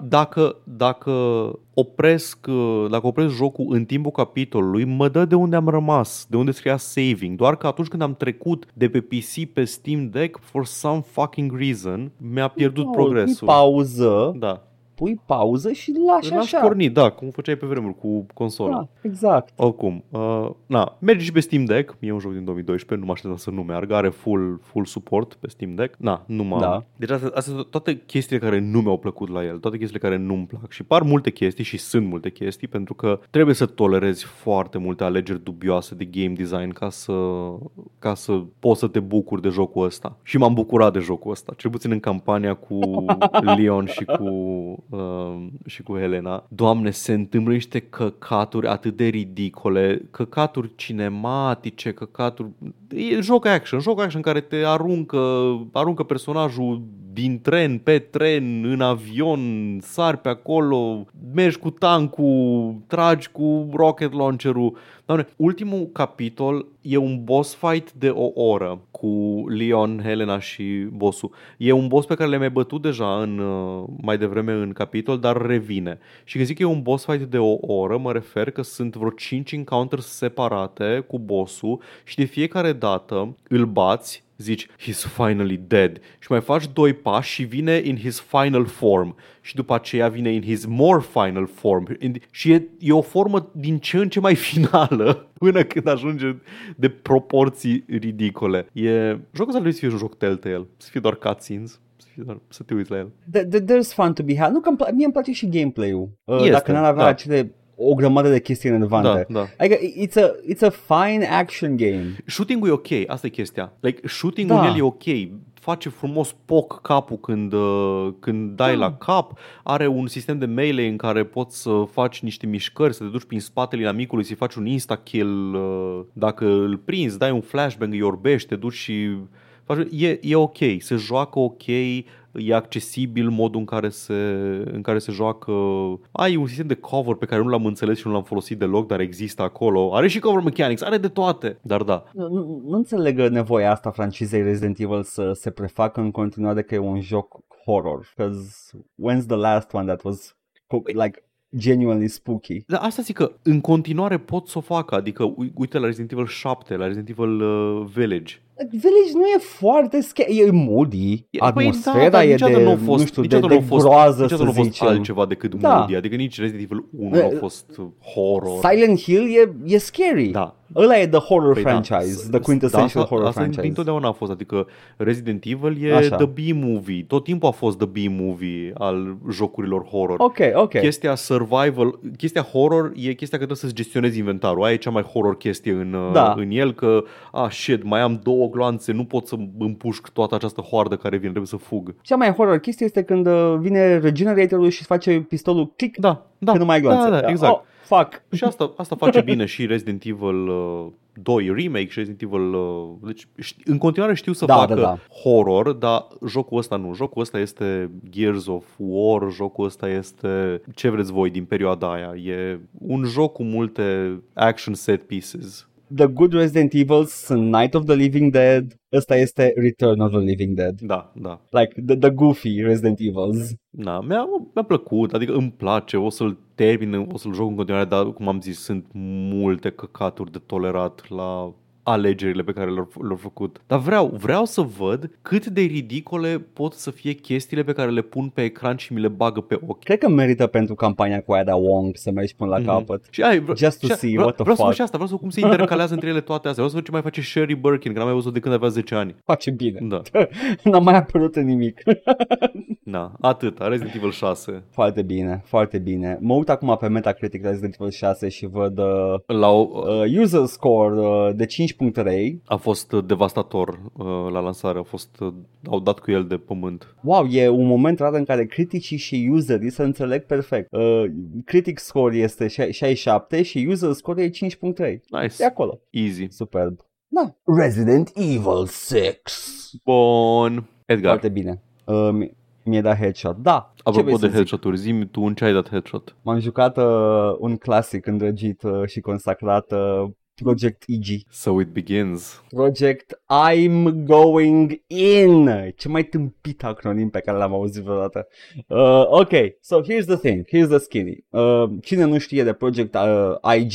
dacă, dacă, opresc, dacă opresc jocul în timpul capitolului, mă dă de unde am rămas, de unde scria saving. Doar că atunci când am trecut de pe P C pe Steam Deck, for some fucking reason, mi-a pierdut no, progresul. Pauză. Da. Pui pauză și lași așa. Lași porni, da, cum făceai pe vremuri cu consola. Da, exact. Oricum, uh, na, merge și pe Steam Deck, e un joc din două mii doisprezece, nu mă așteptam să nu meargă, are full, full support pe Steam Deck. Na, nu m-am. Da. Deci astea, astea toate chestiile care nu mi-au plăcut la el, toate chestiile care nu-mi plac și par multe chestii și sunt multe chestii pentru că trebuie să tolerezi foarte multe alegeri dubioase de game design ca să, ca să poți să te bucuri de jocul ăsta. Și m-am bucurat de jocul ăsta, cel puțin în campania cu Leon și cu... și cu Helena. Doamne, se întâmplă niște căcaturi atât de ridicole, căcaturi cinematice, căcaturi... E joc action, joc action care te aruncă, aruncă personajul din tren, pe tren, în avion, sari pe acolo, mergi cu tancul, tragi cu rocket launcher-ul. Doamne, ultimul capitol e un boss fight de o oră cu Leon, Helena și bossul. E un boss pe care l-am mai bătut deja în, mai devreme în capitol, dar revine. Și când zic că e un boss fight de o oră, mă refer că sunt vreo cinci encounters separate cu bossul și de fiecare dată îl bați, zici, he's finally dead, și mai faci doi pași și vine in his final form și după aceea vine in his more final form și e, e o formă din ce în ce mai finală până când ajunge de proporții ridicole. E... Jocul ăsta lui să fie un joc Telltale, să fie doar cutscenes, să te uiți la el. There's fun to be had. Nu, că mie îmi place și gameplay-ul. Este, dacă n-ar avea da. acele... o grămadă de chestii relevante. Da, da. Adică it's a, it's a fine action game. Shooting-ul e ok, asta e chestia. Like, shooting-ul da. e ok. Face frumos poc capul când, uh, când dai da. la cap. Are un sistem de melee în care poți să faci niște mișcări, să te duci prin spatele inamicului, să-i faci un insta-kill. Uh, dacă îl prinzi, dai un flashbang, îi orbești, te duci și... E, e ok, se joacă ok, e accesibil modul în care se, în care se joacă. Ai un sistem de cover pe care nu l-am înțeles și nu l-am folosit deloc, dar există acolo. Are și cover mechanics, are de toate, dar da. Nu, nu, nu înțeleg nevoia asta francizei Resident Evil să se prefacă în continuare că e un joc horror. Because when's the last one that was like... genuinely spooky. Dar asta zic că în continuare pot să o facă, adică uite la Resident Evil șapte, la Resident Evil uh, Village. Village nu e foarte scary, e moody, e, atmosfera da, e de, n-a fost, nu știu, de, de fost, groază să zicem. Niciodată nu a fost altceva decât da. moody, adică nici Resident Evil unu uh, nu a fost horror. Silent Hill e, e scary. Da. Ăla e the horror păi franchise, da. the quintessential da, horror asta franchise. Asta dintotdeauna a fost, adică Resident Evil e așa. The B-movie, tot timpul a fost the B-movie al jocurilor horror. Ok, ok. Chestia survival, chestia horror e chestia că trebuie să-ți gestionezi inventarul, aia e cea mai horror chestie în, da. în el, că ah, shit, mai am două gloanțe, nu pot să împușc toată această hoardă care vine, trebuie să fug. Cea mai horror chestie este când vine regeneratorul și face pistolul click, da, da, că nu mai ai gloanțe. Da, da, da, exact. Oh. Fuck. Și asta, asta face bine și Resident Evil uh, doi Remake și Resident Evil... Uh, deci ști, în continuare știu să da, facă da, da. horror, dar jocul ăsta nu. Jocul ăsta este Gears of War, jocul ăsta este ce vreți voi din perioada aia. E un joc cu multe action set pieces. The good Resident Evils sunt Night of the Living Dead, ăsta este Return of the Living Dead. Da, da. Like the, the goofy Resident Evils. Da, mi-a, mi-a plăcut, adică îmi place, o să-l termin, o să-l joc în continuare, dar cum am zis, sunt multe căcaturi de tolerat la alegerile pe care le-au, le-au făcut. Dar vreau, vreau să văd cât de ridicole pot să fie chestiile pe care le pun pe ecran și mi le bagă pe ochi. Cred că merită pentru campania cu Ada Wong să mergi până la mm-hmm. capăt. Și ai, vre- Just to și see vre- what the vreau fuck. Vreau să văd și asta, vreau să văd cum se intercalează între ele toate astea. Vreau să văd ce mai face Sherry Birkin, că n-am mai văzut de când avea zece ani. Face bine. Da. N-a mai apărut în nimic. Da, atât. Resident Evil șase. Foarte bine, foarte bine. Mă uit acum pe Metacritic la Resident Evil șase și văd uh, la o, uh, user score uh, de cinci. A fost devastator uh, la lansare, a fost, uh, au dat cu el de pământ. Wow, e un moment rar în care criticii și userii se înțeleg perfect. Uh, critic score este șaizeci și șapte și user score e cinci virgulă trei. Nice. E acolo. Easy. Superb. Da. Resident Evil șase. Bun. Edgar. Foarte bine. Uh, mi-e dat headshot. Da. Apropo de headshot-uri, zi-mi tu în ce ai dat headshot? M-am jucat uh, un clasic îndrăgit uh, și consacrat... Uh, Project I G I. So it begins. Project I'm going in. Ce mai tâmpit acronim pe care l-am auzit vreodată. Uh, ok, so here's the thing. Here's the skinny. Uh, cine nu știe de Project uh, I G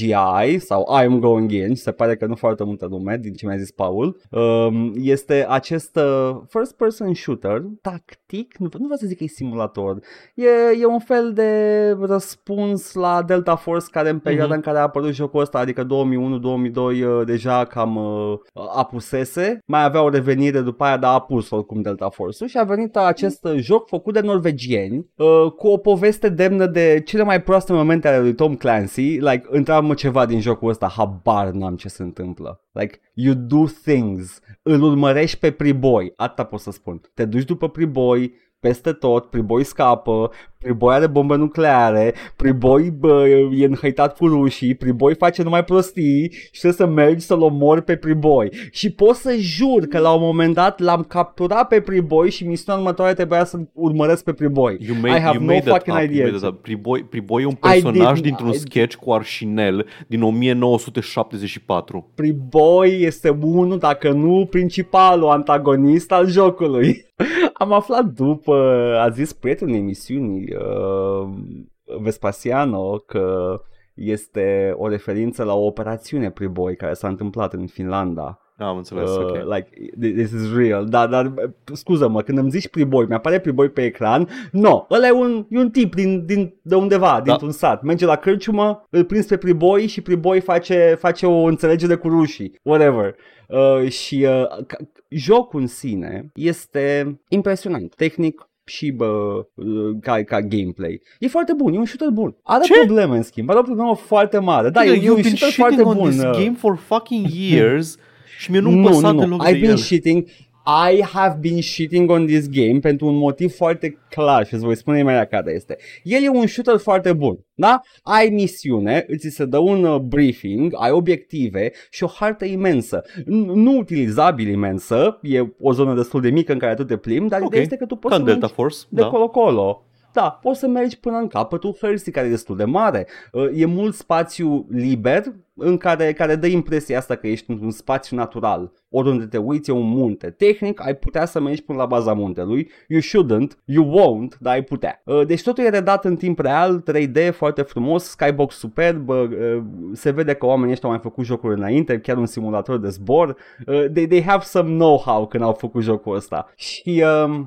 I sau I'm going in, se pare că nu foarte multă lume din ce mi-a zis Paul, uh, este acest uh, first person shooter tactic, nu, nu vreau să zic că e simulator. E, e un fel de răspuns la Delta Force, care în perioada mm-hmm. în care a apărut jocul ăsta, adică două mii unu două mii doi deja cam uh, apusese, mai avea o revenire după aia, dar a apus oricum Delta Force-ul și a venit acest mm. joc făcut de norvegieni uh, cu o poveste demnă de cele mai proaste momente ale lui Tom Clancy, like, întreabă-mă ceva din jocul ăsta, habar n-am ce se întâmplă. Like, you do things, îl urmărești pe Priboi, atâta pot să spun, te duci după Priboi, peste tot, Priboi scapă, Priboi are bombe nucleare, Priboi bă, e înhăitat cu rușii, Priboi face numai prostii și trebuie să mergi să-l omori pe Priboi. Și pot să jur că la un moment dat l-am capturat pe Priboi și misiunea următoare trebuia să urmăresc pe Priboi. You made, I have you no made fucking up, idea. You made Priboi, Priboi e un personaj dintr-un sketch cu Arșinel din nouăsprezece șaptezeci și patru. Priboi este unul, dacă nu principalul antagonist al jocului. Am aflat după, a zis prietenul emisiunii, uh, Vespasiano, că este o referință la o operațiune Priboi care s-a întâmplat în Finlanda. Am înțeles, uh, ok. Like, this is real. Dar, dar scuză-mă, când îmi zici Priboi, mi-apare Priboi pe ecran. No, ăla e un, e un tip din, din, de undeva, da. Dintr-un sat. Merge la cârciumă, îl prins pe Priboi și Priboi face, face o înțelegere cu rușii. Whatever. Uh, și uh, jocul în sine este impresionant. Tehnic și bă, ca, ca gameplay. E foarte bun, e un shooter bun. Are Ce? probleme, în schimb. Are o problemă foarte mare. Da, e un shooter foarte bun. You've been shitting on this game for fucking years. Și mie nu-mi nu, păsa nu, deloc I've de been el. Shitting, I have been shitting on this game pentru un motiv foarte clar și îți voi spune imediat care este. El e un shooter foarte bun, da? Ai misiune, îți se dă un briefing, ai obiective și o hartă imensă. Nu utilizabil imensă, e o zonă destul de mică în care tu te plimbi, dar okay. Ideea este că tu poți Can să Delta Force, de da. colo-colo. Da, poți să mergi până în capătul hărții, care e destul de mare. E mult spațiu liber în care, care dă impresia asta că ești într-un spațiu natural. Oriunde te uiți e un munte. Tehnic, ai putea să mergi până la baza muntelui. You shouldn't, you won't, dar ai putea. Deci totul e redat în timp real, trei D, foarte frumos, skybox superb. Se vede că oamenii ăștia au mai făcut jocuri înainte, chiar un simulator de zbor. They, they have some know-how când au făcut jocul ăsta. Și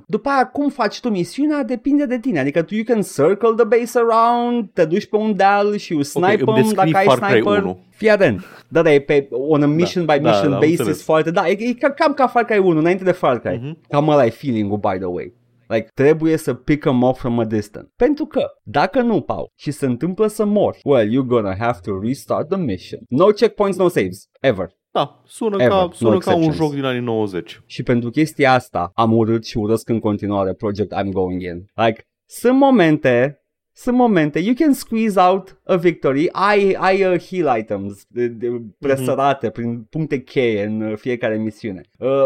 după aia, cum faci tu misiunea, depinde de tine. Adică tu you can circle the base around, te duci pe un deal și you snipe okay, them dacă ai sniper. Fii atent, da, da, e pe on a mission da, by mission da, da, basis foarte, da, e, e cam ca Far Cry unu, înainte de Far Cry, mm-hmm. Cam ăla e feeling-ul, by the way. Like, trebuie să pick them off from a distance. Pentru că, dacă nu, Paul, și se întâmplă să mori, well, you're gonna have to restart the mission. No checkpoints, no saves, ever. Da, sună, Ever, ca, sună no ca un joc din anii nouăzeci. Și pentru chestia asta am urât și urăsc în continuare Project I'm Going In. Like, sunt momente... Sunt momente, you can squeeze out a victory, ai, ai uh, heal items de, de, presărate mm-hmm. prin puncte cheie în fiecare misiune. Uh,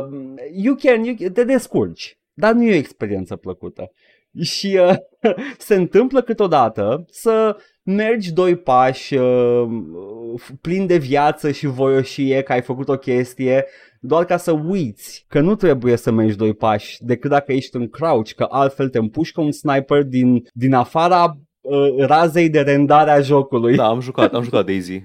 you can, you, te descurci, dar nu e o experiență plăcută. Și uh, se întâmplă câteodată să mergi doi pași uh, plin de viață și voioșie că ai făcut o chestie, doar ca să uiți că nu trebuie să mergi doi pași decât dacă ești în crouch, că altfel te împușcă un sniper din, din afara uh, razei de rendare a jocului. Da, am jucat, am jucat Daisy.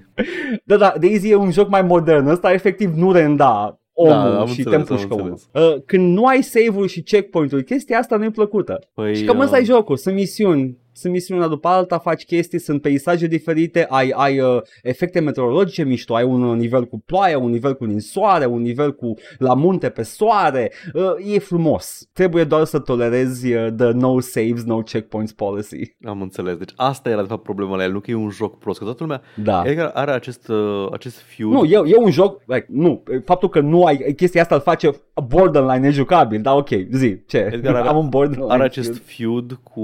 Da, da, Daisy e un joc mai modern, ăsta efectiv nu renda omul da, și înțeles, te împușcă omul. Uh, când nu ai save-uri și checkpoint-uri, chestia asta nu-i plăcută. Păi, și că mă uh... ai jocul, sunt misiuni. Sunt misiunea după alta, faci chestii, sunt peisaje diferite, ai, ai uh, efecte meteorologice mișto, ai un nivel cu ploaie, un nivel cu ninsoare, un nivel cu la munte pe soare, uh, e frumos. Trebuie doar să tolerezi uh, the no saves, no checkpoints policy. Am înțeles, deci asta era de fapt problema la el, nu că e un joc prost, că toată lumea da. Edgar are acest, uh, acest feud. Nu, e, e un joc, like, nu, faptul că nu ai, chestia asta îl face borderline nejucabil, dar ok, zi, ce? Edgar are, am un borderline are acest feud cu...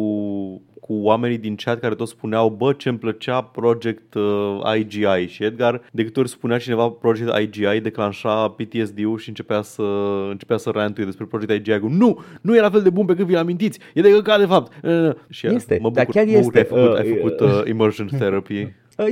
cu oamenii din chat care toți spuneau bă, ce-mi plăcea Project uh, I G I și Edgar, de câte ori spunea cineva Project I G I, declanșa P T S D-ul și începea să începea să rantuie despre Project I G I. Nu, nu e la fel de bun pe cât vi amintiți, e de căcat de fapt. Și este, mă bucur, dar chiar mă bucur, este. Ai făcut, uh, ai făcut uh, immersion therapy.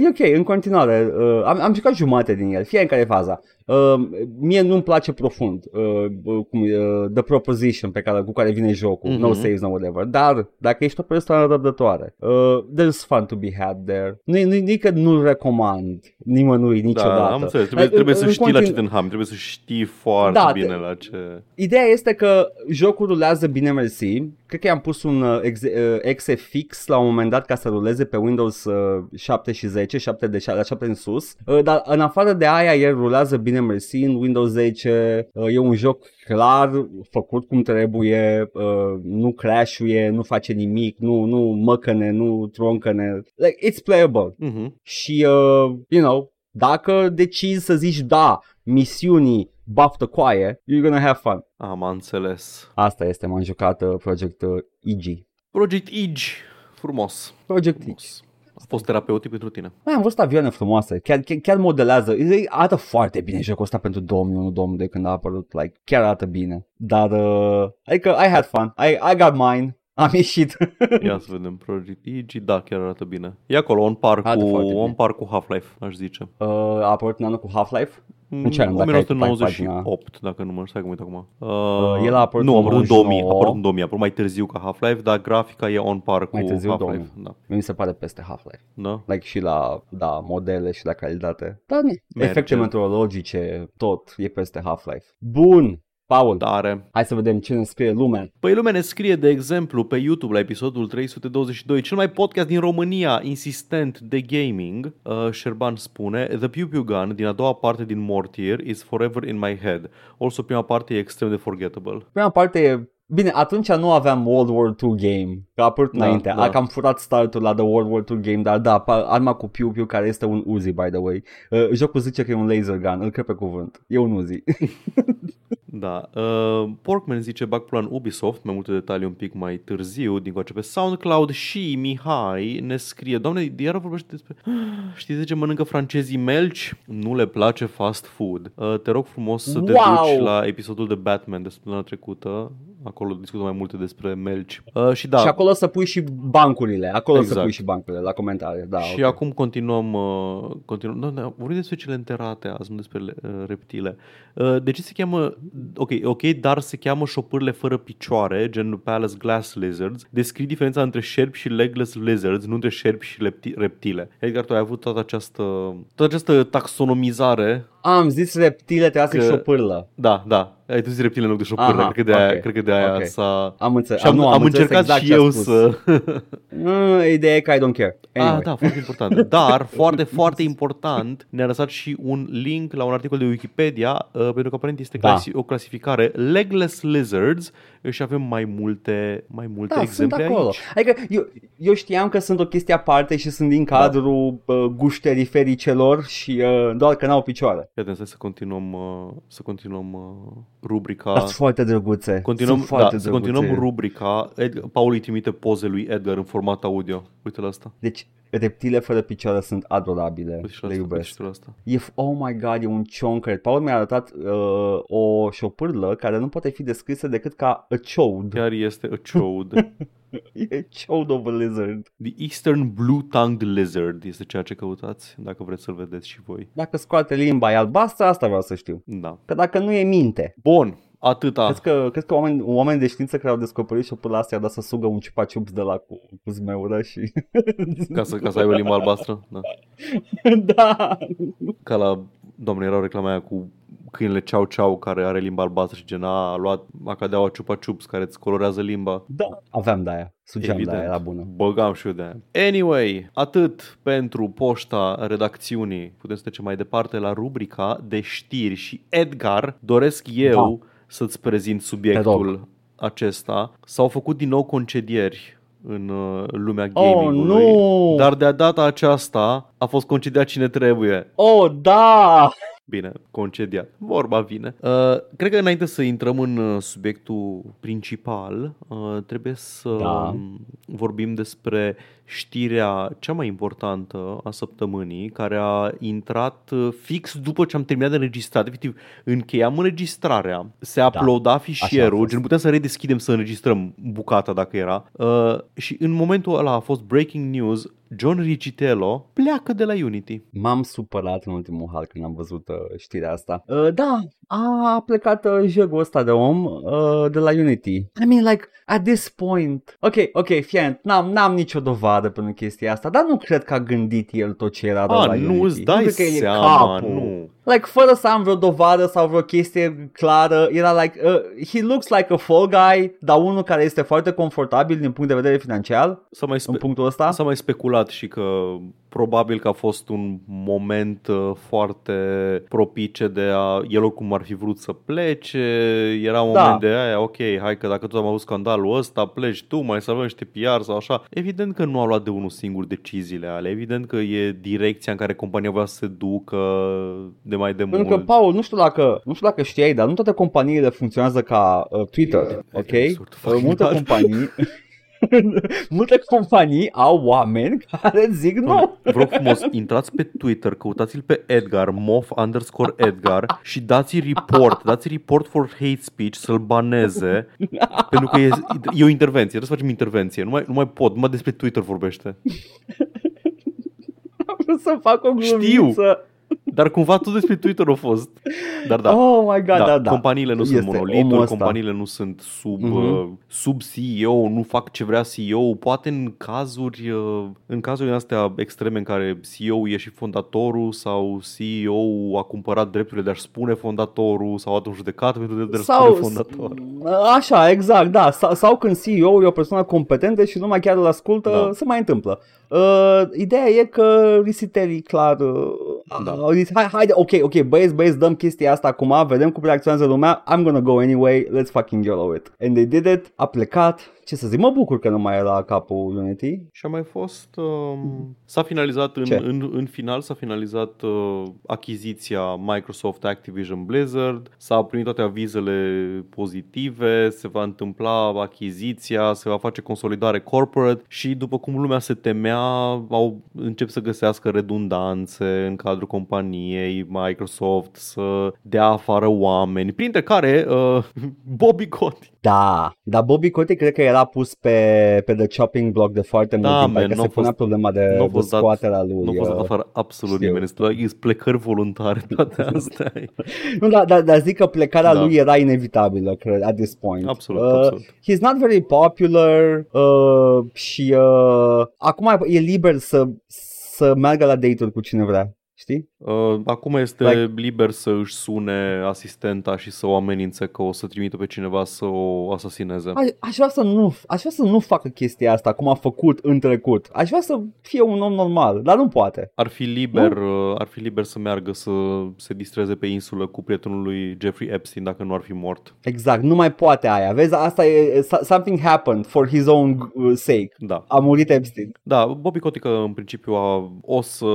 E ok, în continuare, uh, am, am jucat jumate din el, fie în care faza. Uh, mie nu-mi place profund uh, cum, uh, the proposition pe care, cu care vine jocul, mm-hmm. no saves, no whatever, dar dacă ești o persoană răbdătoare, uh, there's fun to be had there. Nu-i că nu-l recomand nimănui niciodată. Da, am înțeles, trebuie, trebuie uh, să știi continu... la ce te înhami, trebuie să știi foarte da, bine la ce... Ideea este că jocul rulează bine, mersi, cred că i-am pus un exe fix la un moment dat ca să ruleze pe Windows șapte și zece, șapte de șapte, șapte în sus, uh, dar în afară de aia el rulează bine mersi în Windows zece, e un joc clar, făcut cum trebuie, nu crash-uie, nu face nimic, nu, nu măcăne, nu troncăne, like, it's playable. Mm-hmm. Și, uh, you know, dacă decizi să zici da, misiunii baftă coaie, you're gonna have fun. Am înțeles. Asta este, m-am jucat uh, Project uh, I G I. Project I G I, frumos. Project I G I. A fost terapeutic pentru tine. Mai am văzut avioane frumoase, chiar, chiar, chiar modelează, arată foarte bine jocul ăsta pentru două mii unu două mii doi de când a apărut, like, chiar arată bine. Dar, uh, adică, I had fun, I, I got mine, am ieșit. Ia să vedem, Project I G I, da, chiar arată bine. E acolo, on par cu, on par cu Half-Life, aș zice. Uh, a apărut în anul cu Half-Life? În ce anul? nouăsprezece nouăzeci și opt, dacă nu mă știu, cum uit acum. Uh, El a apărut nu, în două mii, a apărut în două mii, a apărut mai târziu ca Half-Life, dar grafica e on par cu Half-Life. Da. Mi se pare peste Half-Life. Da? Like și la da, modele și la calitate. Dar nu. Efecte meteorologice, tot e peste Half-Life. Bun! Paul, tare. Hai să vedem ce ne scrie lumea. Păi lumea ne scrie, de exemplu, pe YouTube la episodul trei sute douăzeci și doi, cel mai podcast din România insistent de gaming, uh, Șerban spune: The Pew Pew Gun din a doua parte din Mortier is forever in my head. Also, prima parte e extrem de forgettable. Prima parte e... Bine, atunci nu aveam World War Two game, că a apărut da, înainte, da. Am furat startul la The World War Two game, dar da, arma cu Piu Piu, care este un Uzi, by the way. Uh, jocul zice că e un laser gun, îl cred pe cuvânt, e un Uzi. Da, uh, Porkman zice backplan Ubisoft, mai multe detalii un pic mai târziu, din coace pe SoundCloud. Și Mihai ne scrie: Doamne, iar vorbește despre... Știți de ce mănâncă francezii melci? Nu le place fast food. Uh, te rog frumos să wow! te duci la episodul de Batman de săptămâna trecută. Acolo discutăm mai multe despre melci. Uh, și, da. și acolo să pui și bancurile. Acolo exact. să pui și bancurile la comentarii. Da, și okay. acum continuăm. Uh, continuăm. No, no, vorbim despre cele înterate azi, nu despre uh, reptile. Uh, de ce se cheamă... Ok, ok, dar se cheamă șopârle fără picioare, genul Palace Glass Lizards. Descrii diferența între șerpi și legless lizards, nu între șerpi și lepti- reptile. Edgar, tu ai avut toată această, toată această taxonomizare... Am zis reptile, te lasă că... șopârlă. Da, da. Ai zis reptile în loc de șopârlă. Aha, cred că de aia, okay, cred că de aia okay. s-a... Am, înțe- am, nu, am, am încercat exact și eu să... Ideea e că I don't care. Anyway. Ah, da, foarte important. Dar, foarte, foarte important, ne-a lăsat și un link la un articol de Wikipedia, uh, pentru că aparent este clasi- da. o clasificare. Legless lizards, și avem mai multe, mai multe da, exemple sunt acolo. Aici. Adică eu, eu știam că sunt o chestie aparte și sunt din cadrul da. uh, gușterifericilor și uh, doar că n-au picioare. Iată, să continuăm, uh, să continuăm uh, rubrica. Sunt foarte drăguțe. Continuăm, sunt foarte da, drăguțe. Să continuăm rubrica. Edgar, Paul îi trimite poze lui Edgar în format audio. Uite la asta. Deci reptile fără picioare sunt adorabile. Asta, le iubesc. If, oh my god, e un cioncăr. Paul mi-a arătat uh, o șopârlă care nu poate fi descrisă decât ca a chode. Chiar este a chode. E chode of a lizard. The Eastern Blue-Tongued Lizard este ceea ce căutați, dacă vreți să-l vedeți și voi. Dacă scoate limba e albastră, asta vreau să știu. Da. Că dacă nu e minte. Bun. Atâta. Crezi că, crezi că oameni, oameni de știință care au descoperit și până la asta i-a dat să sugă un ciupa-ciups de la cu, cu zmeură și... Ca să, ca să aibă limba albastră? Da. Da. Ca la... Doamne, era o reclamă aia cu câinele Ceau Ceau care are limba albastră și gen a luat acadeaua ciupa-ciups care îți colorează limba. Da, aveam de aia. Sugeam de aia, era bună. Băgam și eu de aia. Anyway, atât pentru poșta redacțiunii. Putem să trecem mai departe la rubrica de știri și Edgar, doresc eu... Da. Să-ți prezint subiectul acesta. S-au făcut din nou concedieri în lumea gamingului, oh, no! Dar de data aceasta a fost concediat cine trebuie. Oh, da! Bine, concediat. Vorba vine. Uh, cred că înainte să intrăm în subiectul principal, uh, trebuie să da. vorbim despre știrea cea mai importantă a săptămânii, care a intrat fix după ce am terminat de înregistrat. Efectiv, încheiam înregistrarea, se uploada da. fișierul, gen puteam să redeschidem să înregistrăm bucata dacă era. Uh, și în momentul ăla a fost breaking news: John Ricitiello pleacă de la Unity. M-am supărat în ultimul hal când am văzut uh, știrea asta. Uh, da, a plecat uh, jocul ăsta de om uh, de la Unity. I mean, like, at this point... Ok, ok, fie, n-am, n-am nicio dovadă pentru chestia asta, dar nu cred că a gândit el tot ce era a, de la nu Unity. Îți dai nu că el seama, nu. Like, fără să am vreo dovadă sau vreo chestie clară, era like, uh, he looks like a fall guy, dar unul care este foarte confortabil din punct de vedere financiar, s-a mai spe- în punctul ăsta. S-a mai speculat dat și că probabil că a fost un moment foarte propice de a... El oricum ar fi vrut să plece, era un da. moment de aia, ok, hai că dacă tot am avut scandalul ăsta, pleci tu, mai să avem niște P R sau așa. Evident că nu a luat de unul singur deciziile alea, evident că e direcția în care compania voia să se ducă de mai demult. Pentru că, Paul, nu știu dacă, nu știu dacă știai, dar nu toate companiile funcționează ca uh, Twitter, ok? Uh, multe companii... Multe companii au oameni care zic nu. Vreau frumos, intrați pe Twitter, căutați-l pe Edgar, mof underscore Edgar și dați-i report, dați-i report for hate speech, să-l baneze, pentru că e, e o intervenție, trebuie să facem intervenție, nu mai, nu mai pot, numai despre Twitter vorbește. Am vrut să fac o glumiță. Știu, dar cumva tot despre Twitter a fost. Dar da. Oh my God, da, da, da. Companiile nu este sunt monolituri, companiile nu sunt sub uh-huh. sub C E O, nu fac ce vrea C E O-ul. Poate în cazuri în cazuri astea extreme în care C E O-ul e și fondatorul sau C E O-ul a cumpărat drepturile de a-și spune fondatorul sau a dat un judecat pentru dreptul de a-și spune fondator. Așa, exact, da. Sau când C E O-ul e o persoană competentă și numai chiar îl ascultă, da. se mai întâmplă. Uh, ideea e că risiterii clar uh, da. au zis hai, haide, ok, ok, băieți, băieți, dăm chestia asta acum, vedem cum reacționează lumea, I'm gonna go anyway, let's fucking yolo it. And they did it, a plecat. Ce să zic, mă bucur că nu mai era capul Unity. Și a mai fost... Uh, s-a finalizat, în, în, în final s-a finalizat uh, achiziția Microsoft Activision Blizzard, s-a primit toate avizele pozitive, se va întâmpla achiziția, se va face consolidare corporate și după cum lumea se temea, au încep să găsească redundanțe în cadrul companiei Microsoft, să dea afară oameni, printre care uh, Bobby Kotick. Da, dar Bobby Kotick cred că era pus pe, pe the chopping block de foarte da, mult timp, adică se punea problema de, de scoaterea lui. Nu a fost dat afară absolut știu. nimeni, sunt plecări voluntare toate astea. Nu, dar da, da, zic că plecarea da. lui era inevitabilă, cred, at this point. Absolut, uh, absolut. He's not very popular uh, și uh, acum e liber să, să meargă la date-uri cu cine vrea. Știi? Uh, acum este like... liber să își sune asistenta și să o amenințe că o să trimită pe cineva să o asasineze. Aș, aș, vrea să nu, aș vrea să nu facă chestia asta cum a făcut în trecut. Aș vrea să fie un om normal, dar nu poate. Ar fi liber, uh, ar fi liber să meargă să se distreze pe insulă cu prietenul lui Jeffrey Epstein dacă nu ar fi mort. Exact, nu mai poate aia. Vezi, asta e something happened for his own sake. Da. A murit Epstein. Da, Bobby Kotick în principiu a, o să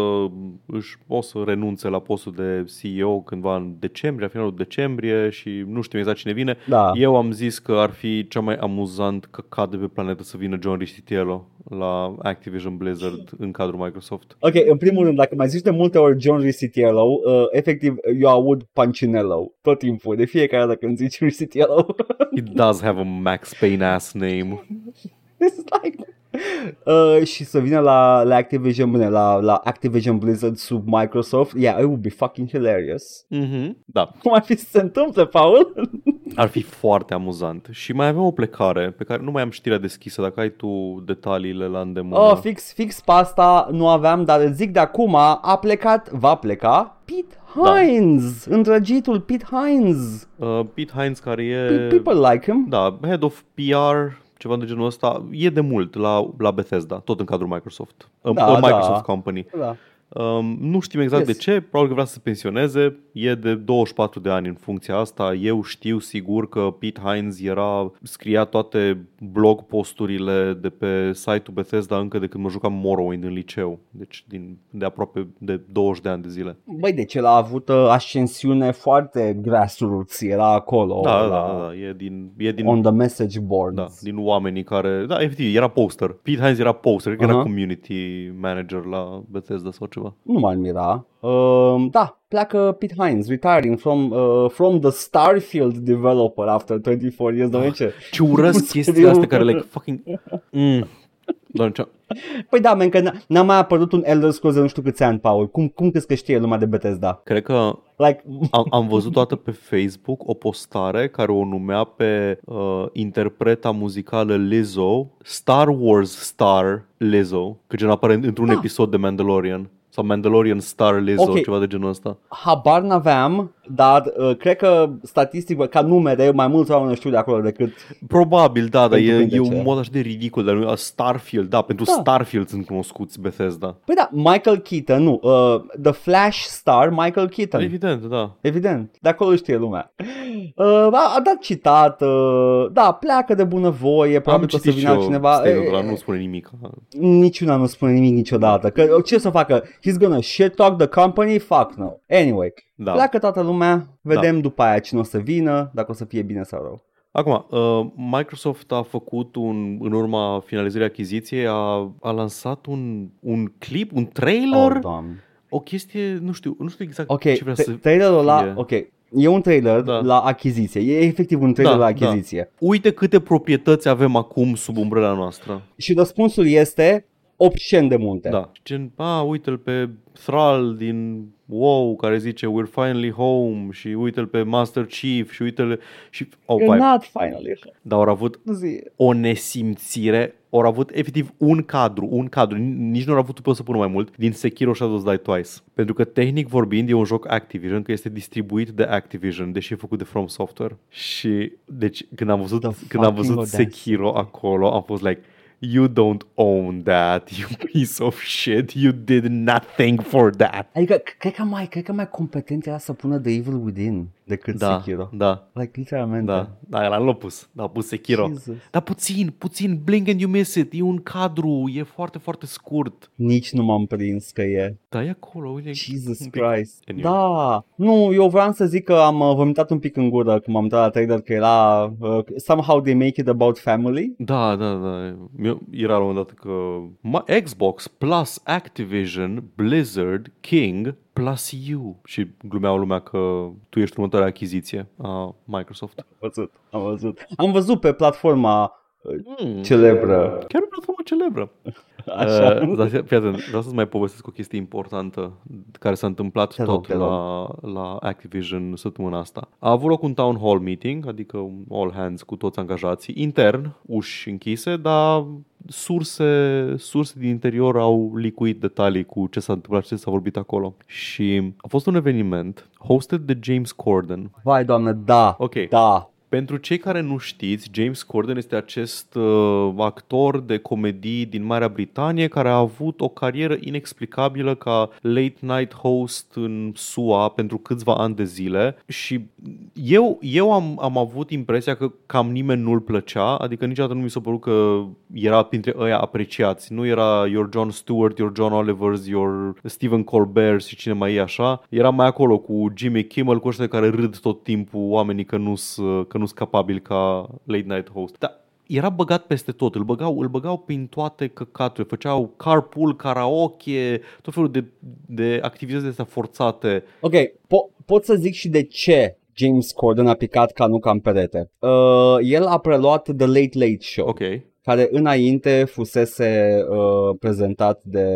își o să renunțe la postul de C E O cândva în decembrie, la finalul decembrie și nu știu exact cine vine. Da. Eu am zis că ar fi cea mai amuzant căcat de pe planetă să vină John Ricitiello la Activision Blizzard în cadrul Microsoft. Ok, în primul rând, dacă mai zici de multe ori John Ricitiello, uh, efectiv eu aud Pancinello tot timpul, de fiecare dată când zici Ricitiello. It does have a Max Payne ass name. It's like... Uh, și să vină la, la Activision bine, la, la Activision Blizzard sub Microsoft. Yeah, it would be fucking hilarious. Mm-hmm, da. Cum ar fi să se întâmple, Paul? Ar fi foarte amuzant. Și mai avem o plecare pe care nu mai am știrea deschisă. Dacă ai tu detaliile la îndemână. Oh, fix, fix pe asta nu aveam. Dar zic de acum, a plecat, va pleca Pete Hines, da. Îndrăgitul Pete Hines. uh, Pete Hines care e... People like him. Da, head of P R, ceva de genul ăsta, e de mult la, la Bethesda, tot în cadrul Microsoft, da, da. Microsoft Company. Da. Um, nu știm exact yes. de ce, probabil că vrea să se pensioneze, e de douăzeci și patru de ani în funcția asta. Eu știu sigur că Pete Hines era, scria toate blog posturile de pe site-ul Bethesda încă de când mă jucam Morrowind în liceu, deci din, de aproape de douăzeci de ani de zile. Băi, deci el a avut ascensiune foarte grassroots, era acolo. Da, la, da, da, e din, e din on the message boards. Da, din oamenii care, da, efectiv, era poster. Pete Hines era poster, cred că uh-huh. era community manager la Bethesda sau ceva. Nu m-ar mira. Uh, da, pleacă Pete Hines, retiring from, uh, from the Starfield developer after twenty-four years. Doamne, ce? Ce urăsc chestii astea care like fucking... Mm. Doamne, ce... Păi da, men, că n-a mai apărut un Elder Scrolls de nu știu câți ani, Paul. Cum, cum crezi că știe lumea de Bethesda? Cred că like... am, am văzut toată pe Facebook o postare care o numea pe uh, interpreta muzicală Lizzo Star Wars Star Lizzo, că gen apare într-un ah. episod de Mandalorian. Sau Mandalorian Star Lizzo, okay. ceva de genul ăsta. Habar n-aveam, dar uh, cred că statistic, ca numere, mai mulți oameni știu de acolo decât... Probabil, da, dar e, e un mod așa de ridicol de numele. Starfield, da, pentru da. Starfield sunt cunoscuți Bethesda. Păi da, Michael Keaton, nu, uh, The Flash star Michael Keaton. Evident, da. Evident, de acolo știe lumea. Uh, a, a dat citat, uh, da, pleacă de bunăvoie, probabil că o să vină cineva... Am nu spune nimic. Niciuna nu spune nimic niciodată, că ce să facă? He's gonna shit talk the company? Fuck no. Anyway, da. Pleacă toată lumea, vedem da. După aia cine o să vină, dacă o să fie bine sau rău. Acum, Microsoft a făcut un, în urma finalizării achiziției, a, a lansat un, un clip, un trailer, oh, o chestie, nu știu, nu știu exact okay, ce vrea să fie. Trailerul ăla, ok. E un trailer da. La achiziție. E efectiv un trailer da, la achiziție. Da. Uite câte proprietăți avem acum sub umbrela noastră. Și răspunsul este obscen de multe. Da. Gen, a, uite-l pe Thrall din WoW care zice we're finally home și uite-l pe Master Chief și uite-l... Și... Oh, we're not finally home. Dar au avut o nesimțire... Au avut efectiv un cadru, un cadru, nici nu au avut pot să pună mai mult, din Sekiro Shadows Die Twice. Pentru că tehnic vorbind e un joc Activision, că este distribuit de Activision, deși e făcut de From Software. Și deci când am văzut, când am văzut Sekiro acolo, am fost like, you don't own that, you piece of shit, you did nothing for that. Adică cred că mai, cred că mai competent era să pună The Evil Within decât da, Sekiro. Da, like, literalmente. Da, da, l-a lopus, l-a pus Sekiro. Jesus. Dar puțin, puțin, blink and you miss it, e un cadru, e foarte, foarte scurt. Nici nu m-am prins că e. Da, e acolo, uite. Jesus Christ. Anyway. Da, nu, eu vreau să zic că am vomitat un pic în gură când m-am dat la trailer, că era uh, somehow they make it about family. Da, da, da, era la un moment dat că Xbox plus Activision, Blizzard, King... Plus you. Și glumeau lumea că tu ești următoarea achiziție a Microsoft. Am văzut, am văzut. Am văzut pe platforma mm. celebră. Chiar pe platforma celebră. Așa. Uh, dar fii atent, vreau să-ți mai povestesc o chestie importantă care s-a întâmplat te tot la, la Activision săptămâna asta. A avut loc un town hall meeting, adică un all hands cu toți angajații, intern, uși închise, dar... Surse, surse din interior au licuit detalii cu ce s-a întâmplat și ce s-a vorbit acolo. Și a fost un eveniment hosted de James Corden. Vai, doamne, da, okay. da. Pentru cei care nu știți, James Corden este acest uh, actor de comedii din Marea Britanie care a avut o carieră inexplicabilă ca late night host în S U A pentru câțiva ani de zile și eu, eu am, am avut impresia că cam nimeni nu-l plăcea, adică niciodată nu mi s-a părut că era printre ăia apreciați. Nu era your Jon Stewart, your John Olivers, your Stephen Colbert și cine mai e așa. Era mai acolo cu Jimmy Kimmel, cu ăștia care râd tot timpul oamenii că nu-s... Că nu-s capabil ca late night host. Dar era băgat peste tot, îl băgau, îl băgau prin toate căcaturile, făceau carpool, karaoke, tot felul de, de activități astea forțate. Ok, po- pot să zic și de ce James Corden a picat ca nu ca în perete. Uh, el a preluat The Late Late Show. Okay. Care înainte fusese uh, prezentat de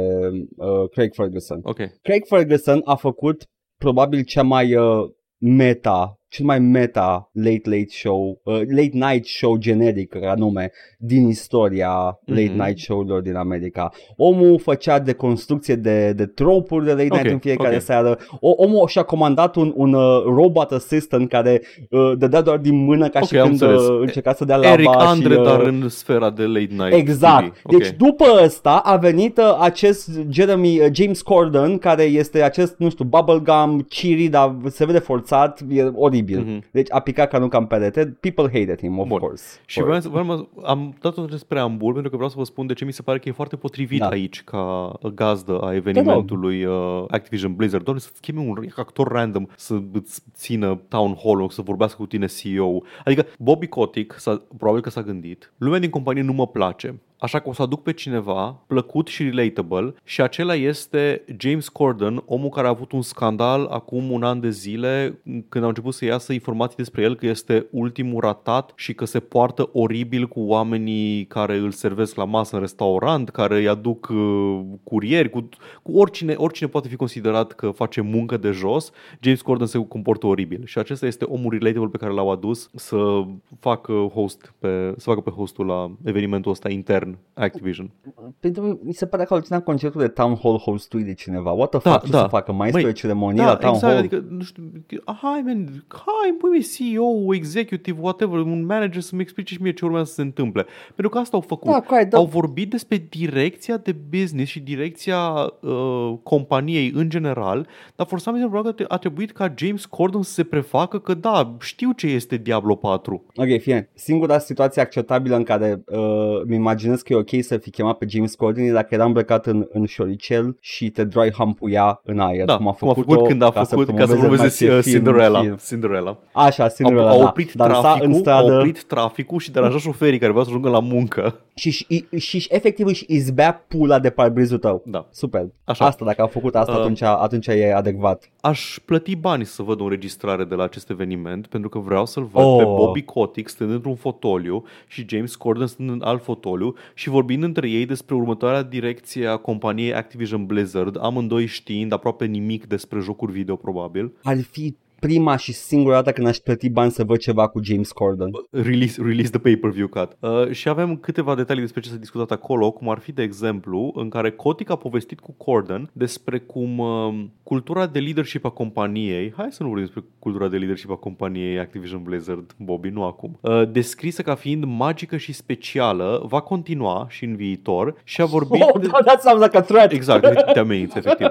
uh, Craig Ferguson. Okay. Craig Ferguson a făcut probabil cea mai uh, meta cel mai meta late late show, uh, late night show generic anume din istoria mm-hmm. late night show-urilor din America. Omul făcea deconstrucție de de tropuri de late okay, night în fiecare okay. seară. O, omul și-a comandat un un uh, robot assistant care uh, dădea doar din mână ca okay, și când uh, încerca să dea Eric lava Andre, și uh... dar în sfera de late night. Exact. Okay. Deci după ăsta a venit uh, acest Jeremy uh, James Corden care este acest, nu știu, bubblegum cheery, dar se vede forțat, e oribil. Mm-hmm. Deci a picat ca nu ca în perete. People hated him, of Bun. course. Și vreau să, vreau, am dat-o despre ambul pentru că vreau să vă spun de ce mi se pare că e foarte potrivit da. aici ca gazdă a evenimentului uh, Activision Blizzard. Doamne, să-ți chemi un actor random să îți țină town hall-ul, să vorbească cu tine C E O-ul. Adică Bobby Kotick s-a, probabil că s-a gândit, lumea din companie nu mă place, așa că o să aduc pe cineva plăcut și relatable și acela este James Corden, omul care a avut un scandal acum un an de zile când au început să iasă informații despre el că este ultimul ratat și că se poartă oribil cu oamenii care îl servesc la masă în restaurant, care îi aduc uh, curieri, cu, cu oricine, oricine poate fi considerat că face muncă de jos. James Corden se comportă oribil și acesta este omul relatable pe care l-au adus să facă host pe, să facă pe hostul la evenimentul ăsta intern Activision. Activision. Pentru mi se pare că au ținut concertul de Town Hall host-ului de cineva. What the fuck, da, ce da. să facă? Maestru de ceremonie da, la Town exact, Hall? Adică, nu știu, hai, man, hai, pui-mi C E O, executive, whatever, un manager să-mi explice și mie ce urmează să se întâmple. Pentru că asta au făcut. Da, cry, da. Au vorbit despre direcția de business și direcția uh, companiei în general, dar for some reason, probabil că a trebuit ca James Corden să se prefacă că da, știu ce este Diablo patru. Ok, fine. Singura situație acceptabilă în care uh, îmi imaginez că e ok să fi chemat pe James Corden dacă era îmbrăcat în, în șoricel și te dry humpuia în aer, da, cum a făcut, făcut când a ca făcut să ca să promoveze Cinderella. Film. Cinderella. Așa, Cinderella, a, a oprit da. traficul, stradă... a oprit traficul și deranja șoferii care vreau să ajungă la muncă. Și, și, și efectiv își izbea pula de parbrizul tău. Da. Super. Așa. Asta, dacă a făcut asta, uh, atunci, atunci e adecvat. Aș plăti bani să văd o înregistrare de la acest eveniment, pentru că vreau să-l văd oh. pe Bobby Kotick stând într-un fotoliu și James Corden stând în alt fotoliu și vorbind între ei despre următoarea direcție a companiei Activision Blizzard, amândoi știind aproape nimic despre jocuri video, probabil. Ar fi prima și singura dată când aș plăti bani să văd ceva cu James Corden. Release, release the pay-per-view cut. Uh, și avem câteva detalii despre ce s-a discutat acolo, cum ar fi, de exemplu, în care Kotick a povestit cu Corden despre cum uh, cultura de leadership a companiei, hai să nu vorbim despre cultura de leadership a companiei Activision Blizzard, Bobby, nu acum, uh, descrisă ca fiind magică și specială, va continua și în viitor și a vorbit... Oh, de... that sounds like a threat! Exact, te ameninți, efectiv.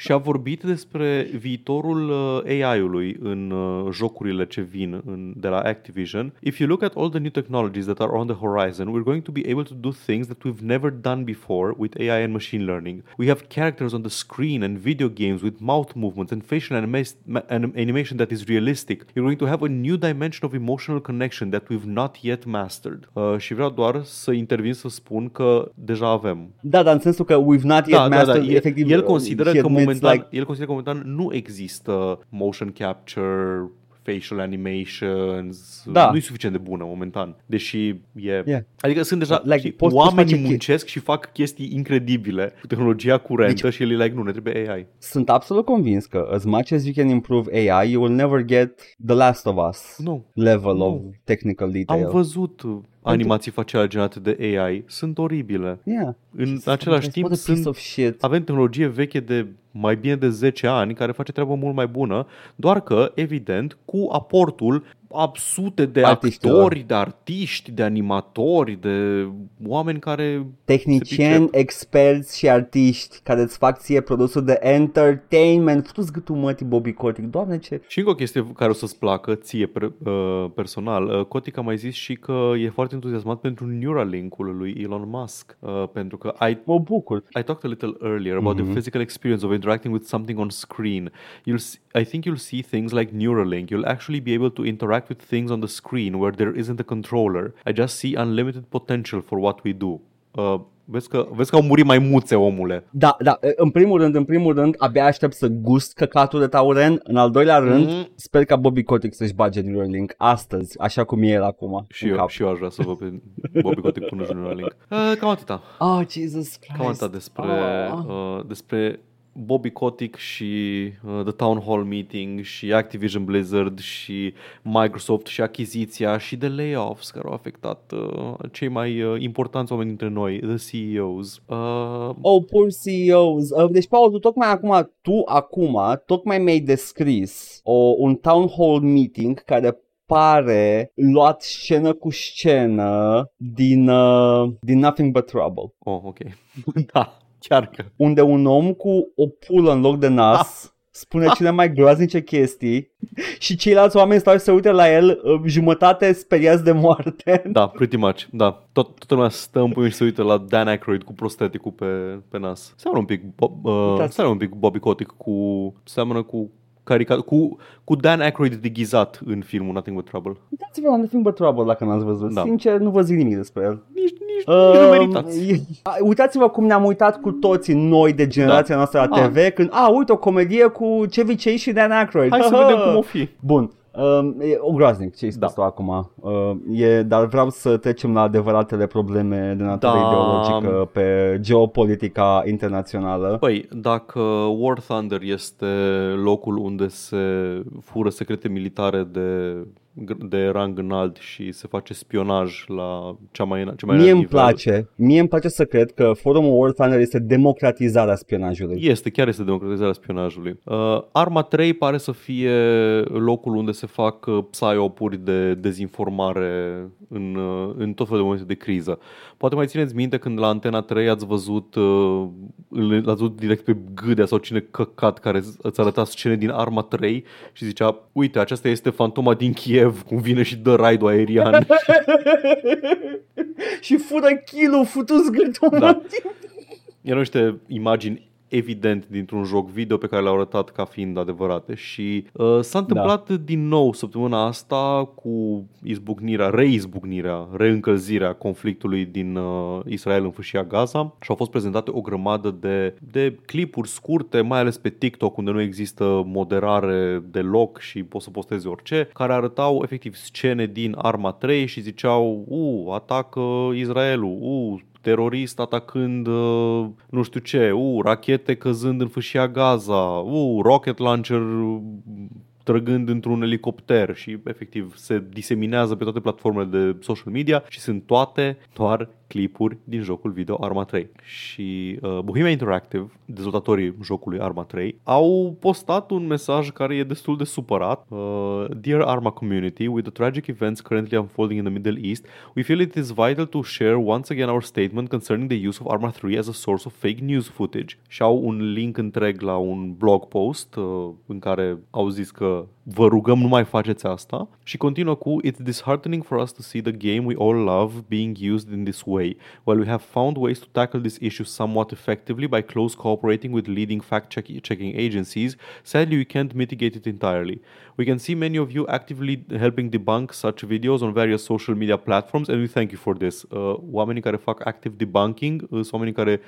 Și a vorbit despre viitorul A I-ului în jocurile ce vin în, de la Activision. If you look at all the new technologies that are on the horizon, we're going to be able to do things that we've never done before with A I and machine learning. We have characters on the screen and video games with mouth movements and facial anima- animation that is realistic. You're going to have a new dimension of emotional connection that we've not yet mastered. Uh, și vreau doar să intervin să spun că deja avem. Da, dar în sensul că we've not yet da, mastered, da, da. Efectiv, el consideră că momentan, like... el consideră că momentan nu există motion capture, facial animations, da. Nu e suficient de bună momentan, deși e... Yeah. Adică sunt deja... Like, știi, oamenii muncesc și fac chestii incredibile cu tehnologia curentă deci, și el e like, nu, ne trebuie A I. Sunt absolut convins că as much as you can improve A I, you will never get the last of us no. level no. of technical detail. Am văzut... Animații faciale generate de A I sunt oribile. Yeah. În același timp sunt, avem tehnologie veche de mai bine de zece ani care face treaba mult mai bună, doar că, evident, cu aportul a sute de Artiștilor. actori, de artiști, de animatori, de oameni care... Tehnicieni, experți și artiști care îți fac ție produsul de entertainment. Fătu-ți gâtul mătii, Bobby Kotick, doamne ce... Și încă o chestie care o să-ți placă ție personal. Kotick a mai zis și că e foarte entuziasmat pentru Neuralink-ul lui Elon Musk, uh, pentru că I, mă bucur. I talked a little earlier about mm-hmm. the physical experience of interacting with something on screen. You'll see, I think you'll see things like Neuralink. You'll actually be able to interact with things on the screen where there isn't a controller. I just see unlimited potential for what we do. Uh, Vezi că, vezi că au murit maimuțe, omule. Da, da, în primul rând, în primul rând, abia aștept să gust căcatul de tauren. În al doilea rând, mm-hmm. sper ca Bobby Kotick să-și bage Neuralink astăzi, așa cum e el acum. Și eu, și eu aș vrea să vă pe Bobby Kotick pună Neuralink. Uh, cam atâta. Oh, Jesus Christ. Cam atâta despre, oh. uh, despre Bobby Kotick și uh, The Town Hall Meeting și Activision Blizzard și Microsoft și achiziția și de layoffs care au afectat uh, cei mai uh, importanți oameni dintre noi, the C E Os. Uh... Oh, poor C E Os. Uh, deci, Paul, tu tocmai acum, tu acum, tocmai mi-ai descris o, un Town Hall Meeting care pare luat scenă cu scenă din, uh, din Nothing But Trouble. Oh, ok. Da. Chiarcă. Unde un om cu o pulă în loc de nas ah. spune cele mai groaznice chestii și ceilalți oameni stau și se uită la el jumătate speriați de moarte. Da, pretty much, da. Tot, toată lumea stă în pâine și se uită la Dan Aykroyd cu prosteticul pe, pe nas. Seamănă un pic, Bob, uh, seamănă un pic Bobby Kotick cu... Seamănă cu... Caricat, cu, cu Dan Aykroyd deghizat în filmul Nothing But Trouble. Uitați-vă la Nothing But Trouble dacă n-ați văzut. Da. Sincer, nu vă zic nimic despre el. Nici, nici, uh, nici nu meritați. Uitați-vă cum ne-am uitat cu toții noi de generația da. noastră la ah. T V când, a, uite, o comedie cu Cevicei și Dan Aykroyd. Hai Aha. să vedem cum o fi. Bun. Uh, e o groaznic ce-ai spus da. acum, uh, e, dar vreau să trecem la adevăratele probleme de natură da. ideologică pe geopolitica internațională. Păi, dacă War Thunder este locul unde se fură secrete militare de de rang înalt și se face spionaj la cea mai cea mai mie îmi place, mie îmi place să cred că forumul World Thunder este democratizarea spionajului. Este, chiar este democratizarea spionajului. Uh, Arma trei pare să fie locul unde se fac psyopuri de dezinformare în, în tot felul de momente de criză. Poate mai țineți minte când la Antena trei ați văzut, uh, l-ați văzut direct pe Gâdea sau cine căcat care îți arăta scene din Arma trei și zicea, uite, aceasta este fantoma din Kiev, cum vine și dă raidul aerian. Și fură kilul, futu-ți gâtul. Da. Erau niște imagini evident dintr-un joc video pe care le-au arătat ca fiind adevărate și uh, s-a întâmplat da. din nou săptămâna asta cu izbucnirea, reizbucnirea, reîncălzirea conflictului din uh, Israel în fâșia Gaza și au fost prezentate o grămadă de, de clipuri scurte, mai ales pe TikTok unde nu există moderare deloc și poți să postezi orice, care arătau efectiv scene din Arma trei și ziceau, u, atacă Israelul, u, terorist atacând uh, nu știu ce, uh, rachete căzând în fâșia Gaza, uh, rocket launcher trăgând într-un elicopter și efectiv se diseminează pe toate platformele de social media și sunt toate doar clipuri din jocul video Arma trei. Și uh, Bohemia Interactive, dezvoltatorii jocului Arma trei, au postat un mesaj care e destul de supărat. Uh, Dear Arma community, with the tragic events currently unfolding in the Middle East, we feel it is vital to share once again our statement concerning the use of Arma trei as a source of fake news footage. Și au un link întreg la un blog post uh, în care au zis că vă rugăm, nu mai faceți asta. Și continuă cu It's disheartening for us to see the game we all love being used in this way. While we have found ways to tackle this issue somewhat effectively by close cooperating with leading fact-checking agencies, sadly we can't mitigate it entirely. We can see many of you actively helping debunk such videos on various social media platforms and we thank you for this. Uh, oamenii care fac active debunking uh, sunt oamenii care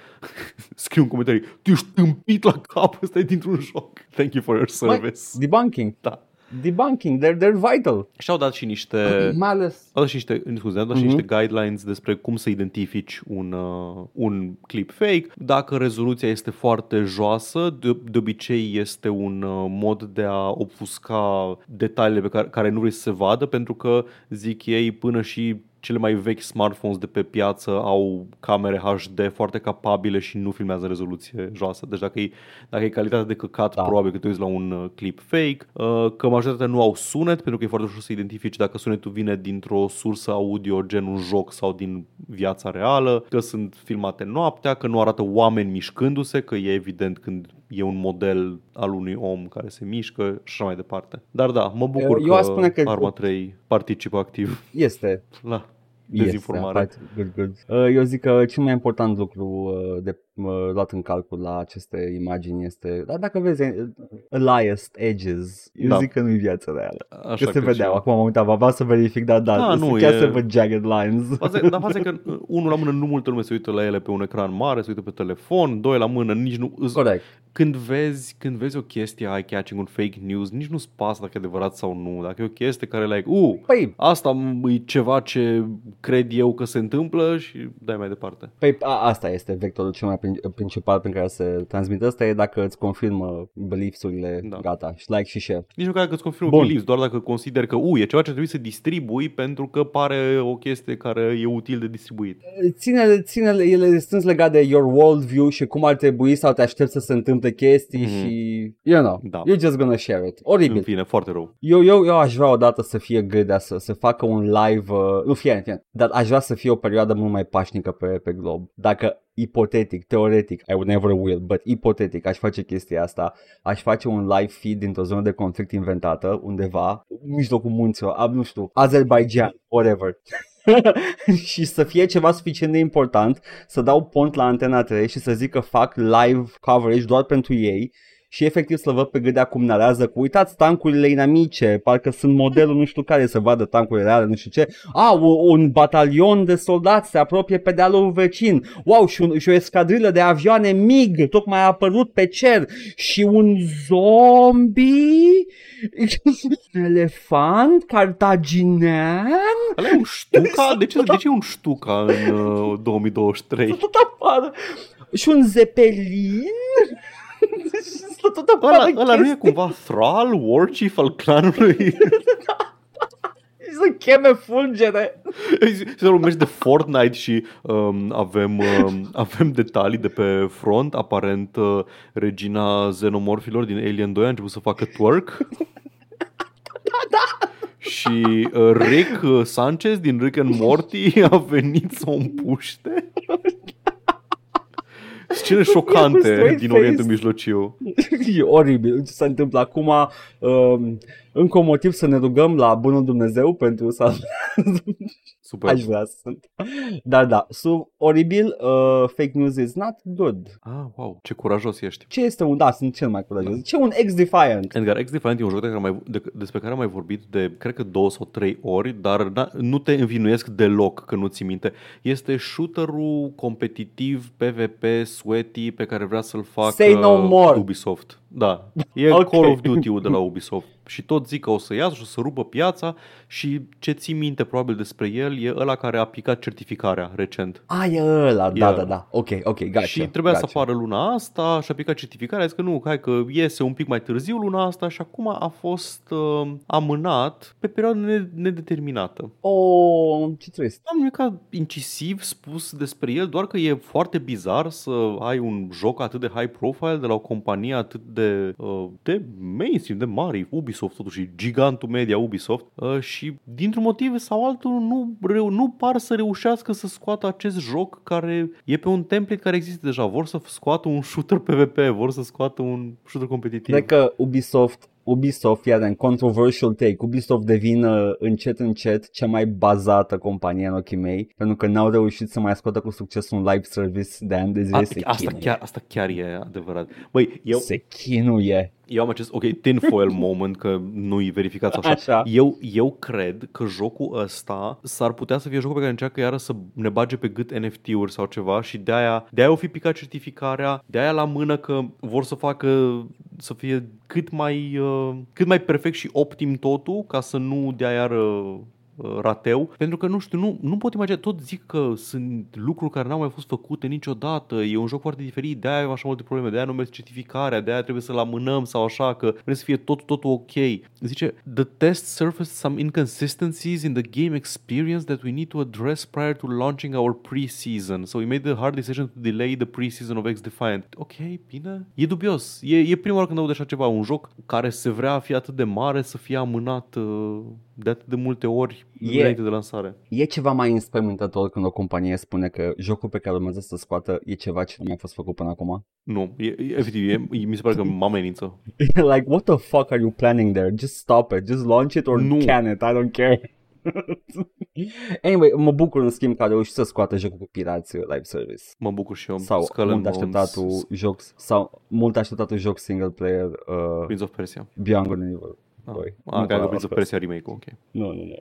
scriu în comentarii, tu ești tâmpit la cap, ăsta e dintr-un joc. Thank you for your service. My debunking. Da. Debunking, they're, they're vital. Și au dat și niște, mai ales, au dat și niște, scuze, au dat și niște guidelines despre cum să identifici un, uh, un clip fake. Dacă rezoluția este foarte joasă, de, de obicei este un uh, mod de a obfusca detaliile pe care, care nu vrei să se vadă, pentru că, zic ei, până și cele mai vechi smartphones de pe piață au camere H D foarte capabile și nu filmează rezoluție joasă. Deci dacă e, dacă e calitatea de căcat, da. probabil că te uiți la un clip fake, că majoritatea nu au sunet, pentru că e foarte ușor să identifici dacă sunetul vine dintr-o sursă audio gen un joc sau din viața reală, că sunt filmate noaptea, că nu arată oameni mișcându-se, că e evident când e un model al unui om care se mișcă și așa mai departe. Dar da, mă bucur Eu că, spune că Arma trei participă activ. Este. La dezinformare. Este, good, good. Eu zic că cel mai important lucru de luat în calcul la aceste imagini este, dar dacă vezi aliased edges, eu da. zic că nu-i viața reală. Așa că se vedeau, acum am uitat, va să verific, dar da, da nu, chiar e... se văd jagged lines. Față, dar față că unul la mână nu multă lume se uită la ele pe un ecran mare, se uită pe telefon, doi la mână, nici nu... Corect. Când vezi, când vezi o chestie eye-catching, un fake news, nici nu-ți pasă dacă e adevărat sau nu, dacă e o chestie care like, uh, păi, asta e ceva ce cred eu că se întâmplă și dai mai departe. Păi a, asta este vectorul cel mai principal prin care se transmite, asta e dacă îți confirmă beliefs-urile, da. gata, și like și share. Nici nu că dacă îți confirmă Bun. beliefs, doar dacă consideri că u, e ceva ce trebuie să distribui pentru că pare o chestie care e util de distribuit. Ține, ține ele strâns legat de your worldview și cum ar trebui sau te aștepți să se întâmple chestii mm-hmm. și, you know, da. you're just gonna share it. Oribil. În fine, foarte rău. Eu, eu, eu aș vrea odată să fie Gâdea, să se facă un live, uh, nu fie, fie, dar aș vrea să fie o perioadă mult mai pașnică pe, pe glob. Dacă ipotetic, teoretic, I would never will, but ipotetic, aș face chestia asta, aș face un live feed dintr-o zonă de conflict inventată, undeva, în mijlocul munților, nu știu, Azerbaijan, whatever. Și să fie ceva suficient de important, să dau pont la Antena trei și să zic că fac live coverage doar pentru ei și efectiv să-l văd pe Gâdea cum narează cu uitați tancurile inamice, parcă sunt modelul nu știu care, să vadă tancurile reale, nu știu ce. A, un batalion de soldați se apropie pe dealul vecin. Wow, și, un, și o escadrilă de avioane MiG tocmai a apărut pe cer și un zombie, un elefant cartaginean. Ăla e un ștuca? De ce, de ce e un ștuca în uh, două mii douăzeci și trei? Tot apară. Și un zeppelin? Ăla nu e cumva Thrall, Warchief al clanului? să cheme fulgere. Se numește de Fortnite și um, avem, um, avem detalii de pe front. Aparent, uh, regina xenomorfilor din Alien doi a început să facă twerk. Da, da. Și uh, Rick uh, Sanchez din Rick and Morty a venit să o împuște. Scene șocante din Orientul Mijlociu. E oribil ce s-a întâmplat acum. Um, încă un motiv să ne rugăm la bunul Dumnezeu pentru să... Super. Aș vrea să sunt. Dar da, sub oribil, uh, fake news is not good. Ah, wow, ce curajos ești. Ce este un... Da, sunt cel mai curajos. Da. Ce un X-Defiant? Edgar, X-Defiant e un joc de care mai, de, despre care am mai vorbit de, cred că, două sau trei ori, dar da, nu te învinuiesc deloc că nu ții minte. Este shooter-ul competitiv, P V P, sweaty, pe care vrea să-l facă Say no more. Ubisoft. Da, e okay. Call of Duty-ul de la Ubisoft. Și tot zic că o să iasă și o să rupă piața. Și ce ții minte probabil despre el e ăla care a aplicat certificarea recent. A, e ăla, da, e da, da, ok, ok, gata. Și trebuia gotcha. să apară luna asta și a aplicat certificarea. Zic că nu, hai că iese un pic mai târziu luna asta. Și acum a fost uh, amânat pe perioadă nedeterminată. Oh, ce trist. Am nimic incisiv spus despre el, doar că e foarte bizar să ai un joc atât de high profile de la o companie atât de, uh, de mainstream, de mari, Ubisoft totuși, gigantul media Ubisoft, și dintr-un motiv sau altul nu, nu par să reușească să scoată acest joc care e pe un template care există deja. Vor să scoată un shooter P V P, vor să scoată un shooter competitiv. Cred că Ubisoft Ubisoft, iar în controversial take, Ubisoft devine încet încet cea mai bazată companie în ochii mei, pentru că n-au reușit să mai scoată cu succes un live service de ani de zile. Se asta, chiar, asta chiar e adevărat. Băi, eu... Se chinuie. Eu am acest, ok, tinfoil moment, că nu-i verificați așa. așa. Eu, eu cred că jocul ăsta s-ar putea să fie jocul pe care încearcă iară să ne bage pe gât N F T-uri sau ceva și de-aia, de-aia o fi picat certificarea, de-aia la mână că vor să facă să fie cât mai, uh, cât mai perfect și optim totul ca să nu dea iară... Uh, rateu, pentru că nu știu, nu, nu pot imagina, tot zic că sunt lucruri care n-au mai fost făcute niciodată, e un joc foarte diferit, de-aia e așa multe probleme, de-aia nu merge certificarea, de-aia trebuie să-l amânăm sau așa, că trebuie să fie tot, totul ok. Zice, the test surfaced some inconsistencies in the game experience that we need to address prior to launching our pre-season, so we made the hard decision to delay the pre-season of X-Defiant. Ok, bine, e dubios, e, e prima oară când aud așa ceva, un joc care se vrea a fi atât de mare să fie amânat uh, de atât de multe ori. E, de lansare. E ceva mai înspăimântător când o companie spune că jocul pe care urmează să scoată e ceva ce nu a fost făcut până acum? Nu, e, e, efectiv, e, mi se pare că mă amenință. Like, what the fuck are you planning there? Just stop it, just launch it or nu. Can it, I don't care. Anyway, mă bucur în schimb că a reușit să scoată jocul cu pirați live service. Mă bucur și eu. Sau mult așteptatul joc, sau mult așteptatul joc single player uh, Prince of Persia. Beyond Good and Evil. Ah, că ai Prince of Persia remake-ul, ok. Nu, nu, nu.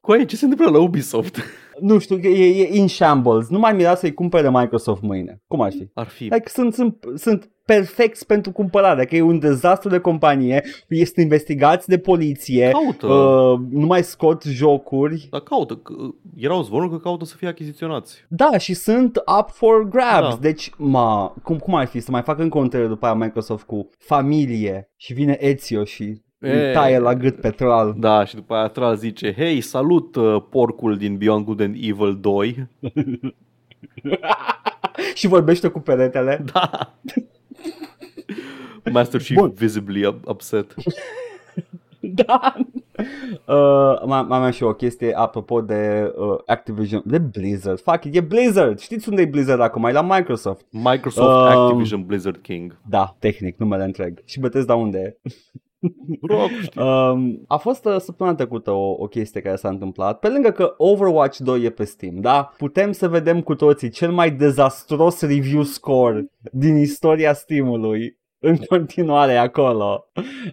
Coaie, ce se întâmplă la Ubisoft? Nu știu, e, e in shambles. Nu mai mira să-i cumpere Microsoft mâine. Cum ar fi? Ar fi. Like, sunt, sunt, sunt perfecți pentru cumpărare. Că e un dezastru de companie. Este investigați de poliție. Caută. Uh, nu mai scot jocuri. Dar caută. Erau zvonuri că caută să fie achiziționați. Da, și sunt up for grabs. Da. Deci, ma, cum, cum ar fi să mai fac încă o întâlnire după aia Microsoft cu familie și vine Ezio și... Îi taie la gât pe Tral. Da, și după aia Tral zice: hei, salut uh, porcul din Beyond Good and Evil doi. Și vorbește cu peretele. Da. Master Chief visibly upset. Da. Uh, mai am și o chestie apropo de uh, Activision, de Blizzard. Fuck it, e Blizzard. Știți unde e Blizzard acum? E la Microsoft. Microsoft uh, Activision Blizzard King. Da, tehnic, numele întreg. Și Bethesda unde e? um, a fost uh, săptămâna trecută o, o chestie care s-a întâmplat. Pe lângă că Overwatch doi e pe Steam, da? Putem să vedem cu toții cel mai dezastros review score din istoria Steam-ului. În continuare acolo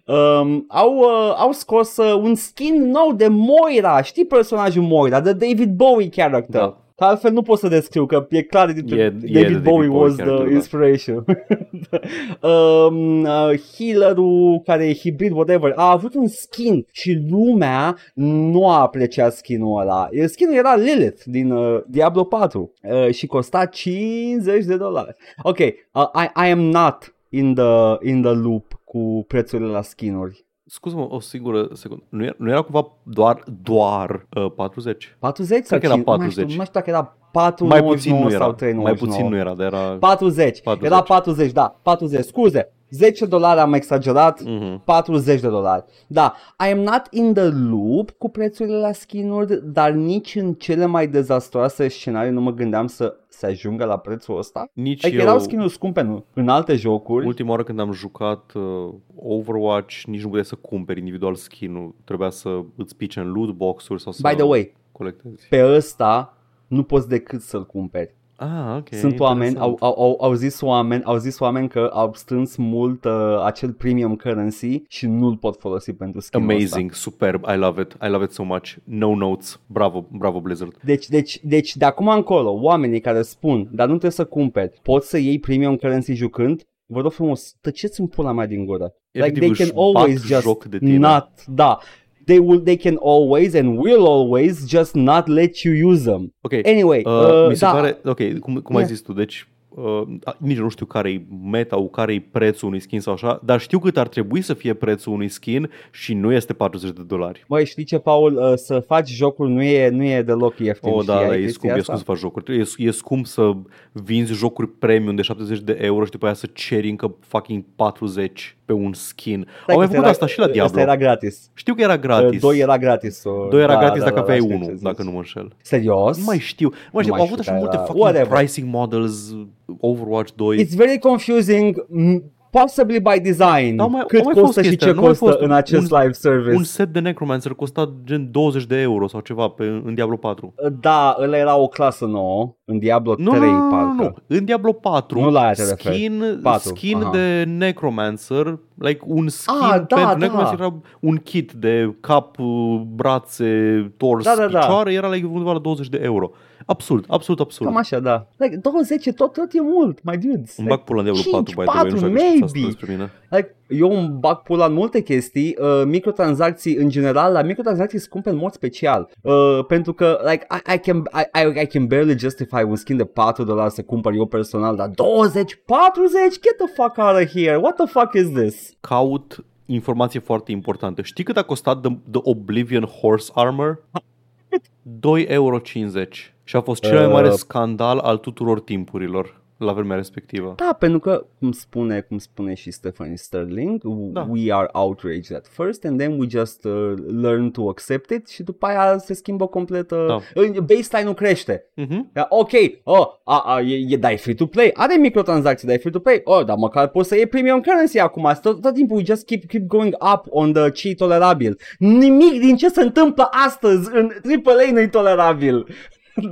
um, au, uh, au scos uh, un skin nou de Moira. Știi personajul Moira? The David Bowie character, da. Că altfel nu pot să descriu, că e clar de yeah, David, yeah, David Bowie was the da. Inspiration. um, uh, Healerul care e hibrid, whatever, a avut un skin și lumea nu a apreciat skin-ul ăla. Skin-ul era Lilith din uh, Diablo patru uh, și costa cincizeci de dolari. Ok, uh, I, I am not in the, in the loop cu prețurile la skin-uri. Scuze-mă, o singură secundă. Nu era, nu era cumva doar, doar uh, patruzeci? patruzeci sau era patruzeci? Nu știu, nu știu dacă era patru nouăzeci și nouă sau trei nouăzeci și nouă. Mai puțin nu era, dar era... patruzeci. patruzeci. Era patruzeci, da. patruzeci, scuze. zece dolari am exagerat, uh-huh. patruzeci de dolari. Da, I am not in the loop cu prețurile la skin-uri, dar nici în cele mai dezastroase scenarii nu mă gândeam să se ajungă la prețul ăsta. Nici adică eu... erau skin-uri scumpe nu? În alte jocuri. Ultima oară când am jucat uh, Overwatch, nici nu puteai să cumperi individual skin-ul. Trebuia să îți pice în loot box-uri sau să By the way, colectezi. Pe ăsta nu poți decât să-l cumperi. Ah, okay. Sunt oameni, au, au, au, zis oameni, au zis oameni că au strâns mult uh, acel premium currency și nu-l pot folosi pentru skin-ul ăsta. Amazing, superb, I love it, I love it so much. No notes, bravo, bravo Blizzard. Deci, deci, deci de acum încolo, oamenii care spun, dar nu trebuie să cumperi, poți să iei premium currency jucând? Vă rog frumos, tăceți în pula mea din gură. Like, they can always just not, da. They will, they can always and will always just not let you use them. Okay. Anyway, uh, uh, mi se da. pare, ok, cum, cum yeah. ai zis tu, deci uh, nici nu știu care-i meta-ul, care-i prețul unui skin sau așa, dar știu cât ar trebui să fie prețul unui skin și nu este patruzeci de dolari. Băi, știi ce, Paul, uh, să faci jocuri nu e, nu e deloc ieftin. Oh, da, da, e scump, asta? e scump să faci jocuri. E, e scump să vinzi jocuri premium de șaptezeci de euro și după aia să ceri încă fucking patruzeci pe un skin. Da, au mai făcut era, asta și la Diablo. Asta era gratis. Știu că era gratis. Doi era gratis. O... Doi era da, gratis da, dacă aveai da, da, da, unul, dacă nu mă înșel. Serios? Nu mai știu. Nu mai știu. Au avut așa multe fucking whatever. Pricing models, Overwatch doi. It's very confusing, possibly by design. Da, mai, cât costă și ce costă în acest un, live service. Un set de Necromancer costa gen douăzeci de euro sau ceva pe, în Diablo patru. Da, ăla era o clasă nouă. În Diablo nu, trei, nu, parcă. Nu, în Diablo patru, nu la skin, skin de Necromancer, like un skin ah, da, pentru da. Necromancer, era un kit de cap, brațe, tors, da, da, picioare, da. Era like undeva la douăzeci de euro. Absurd, absurd, absurd. Cam așa, da. Like, douăzeci tot, tot e mult, my dudes. Îmi bag pula în Diablo patru, by the way. Like, eu îmi bag pula în multe chestii, uh, microtransacții în general, la microtransacții scumpe în mod special, uh, pentru că like I, I can I, I can barely justify un skin de patru dolari să cumpăr eu personal, dar douăzeci, patruzeci, get the fuck out of here, what the fuck is this? Caut informație foarte importantă. Știi cât a costat the, the Oblivion Horse Armor? doi virgulă cincizeci euro și a fost cel mai mare uh. scandal al tuturor timpurilor la vremea respectivă. Da, pentru că, cum spune, cum spune și Stephanie Sterling, da. We are outraged at first and then we just uh, learn to accept it și după aia se schimbă complet, uh, da. Baseline-ul crește. Uh-huh. Ok, oh, a, a, e, e, dai free to play, are microtransacții, dai free to play, oh, dar măcar poți să iei premium currency acum, tot, tot timpul we just keep, keep going up on the ce tolerabil. Nimic din ce se întâmplă astăzi în A A A nu-i tolerabil.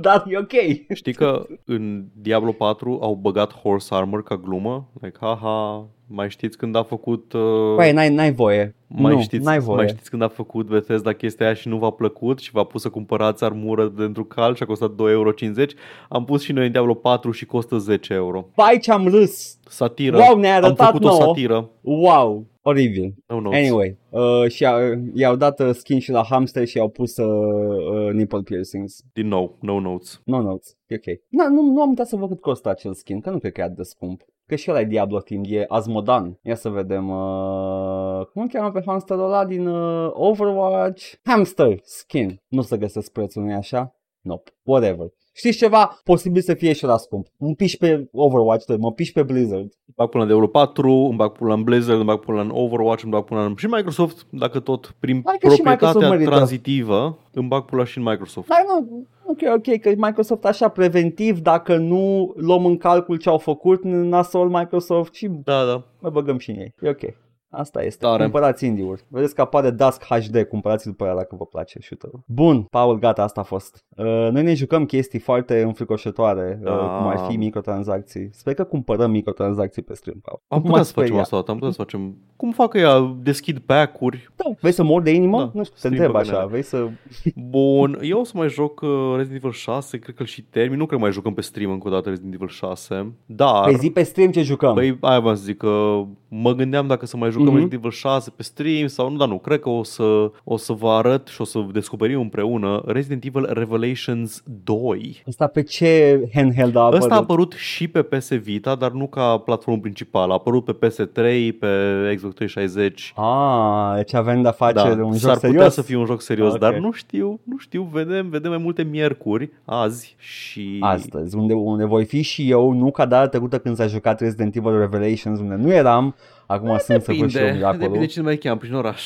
Dar e ok. Știi că în Diablo patru au băgat Horse Armor ca glumă? Like, haha, mai știți când a făcut... Uh... Păi, n-ai, n-ai voie. Mai, nu, știți, n-ai voie. Mai știți când a făcut Bethesda chestia aia și nu v-a plăcut și v-a pus să cumpărați armură pentru cal și a costat doi virgulă cincizeci euro? Am pus și noi în Diablo patru și costă zece euro. Pai ce am râs! Satiră. Wow, ne-a arătat nouă. Am făcut nouă. O satiră. Wow, oribil. No, no. Anyway, uh, și uh, i-au dat uh, skin și la hamster și i-au pus uh, uh, nipple piercings. Din nou, no notes. No notes, e ok. Na, nu, nu am uitat să văd cât costă acel skin, că nu cred că e atât de scump. Că și ăla e Diablo Team, e Asmodan. Ia să vedem, uh, cum îl cheamă pe hamsterul ăla din uh, Overwatch? Hamster skin. Nu se găsesc prețul, nu-i așa? Nope, whatever. Știți ceva? Posibil să fie și la scump. Îmi piși pe Overwatch, mă piși pe Blizzard. Îmi bag până la Diablo patru, îmi bag până la Blizzard, îmi bag până la Overwatch, îmi bag până la și Microsoft, dacă tot, prin hai proprietatea tranzitivă, îmi bag până și în Microsoft. Hai, nu. Ok, ok, că Microsoft așa preventiv, dacă nu luăm în calcul ce au făcut, nasol Microsoft și da, da. Mai băgăm și în ei. E ok. Asta este. Tare. Cumpărați indie-uri. Vedeți că apare Dusk H D. Cumpărați-l după aia dacă vă place shooter-ul. Bun, Paul, gata, asta a fost. Uh, noi ne jucăm chestii foarte înfricoșătoare, uh, cum ar fi microtransacții. Sper că cumpărăm microtransacții pe stream, Paul. Am putea să facem asta, am putea să facem... Cum fac ea? Deschid pack-uri? Da. Vrei să mor de inimă? Da. Nu știu, se întreb așa. Vrei să... Bun, eu o să mai joc Resident Evil șase, cred că-l și termin. Nu cred că mai jucăm pe stream încă o dată Resident Evil șase, dar... Păi zi pe stream ce jucăm. Păi aia v-am să zic că mă gândeam dacă să mai juc jucăm Resident Evil șase pe stream sau nu, dar nu, cred că o să, o să vă arăt și o să descoperim împreună Resident Evil Revelations doi. Ăsta pe ce handheld a apărut? Ăsta a apărut și pe P S Vita, dar nu ca platformă principală, a apărut pe P S trei, pe Xbox trei șaizeci. Ah, deci avem de-a face da, de un joc serios? S-ar putea să fie un joc serios, okay. Dar nu știu, nu știu, vedem, vedem mai multe miercuri, azi și... Astăzi, unde, unde voi fi și eu, nu ca data trecută când s-a jucat Resident Evil Revelations, unde nu eram. Acum da, sunt depinde, să văd și eu acolo. Depinde cine mai cheamă prin oraș.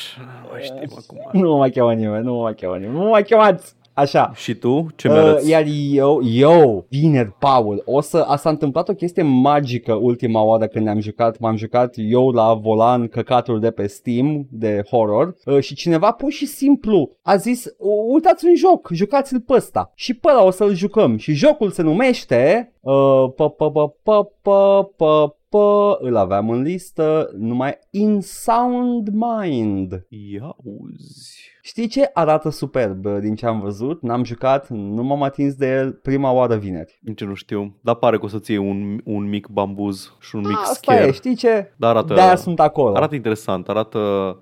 Nu știu acum. Nu mă mai cheamă nimeni, nu mă mai cheamă nimeni. Nu mă mai chemați! Așa. Și tu? Ce uh, mi-arăți? Iar eu, eu, vineri, Paul, o să, a s-a întâmplat o chestie magică ultima oară când ne-am jucat. M-am jucat eu la volan căcatul de pe Steam de horror uh, și cineva pur și simplu a zis, uitați un joc, jucați-l pe ăsta. Și pe ăla o să-l jucăm. Și jocul se numește... Uh, pa, pa, pa, pa, pa, pa, Pă, îl aveam în listă, numai In Sound Mind. Ia uzi. Știi ce? Arată superb din ce am văzut, n-am jucat, nu m-am atins de el, prima oară vineri. Nici nu știu, dar pare că o să-ți iei un, un mic bambuz și un A, mic scare. Asta e, știi ce? Dar arată, de-aia sunt acolo. Arată interesant, arată,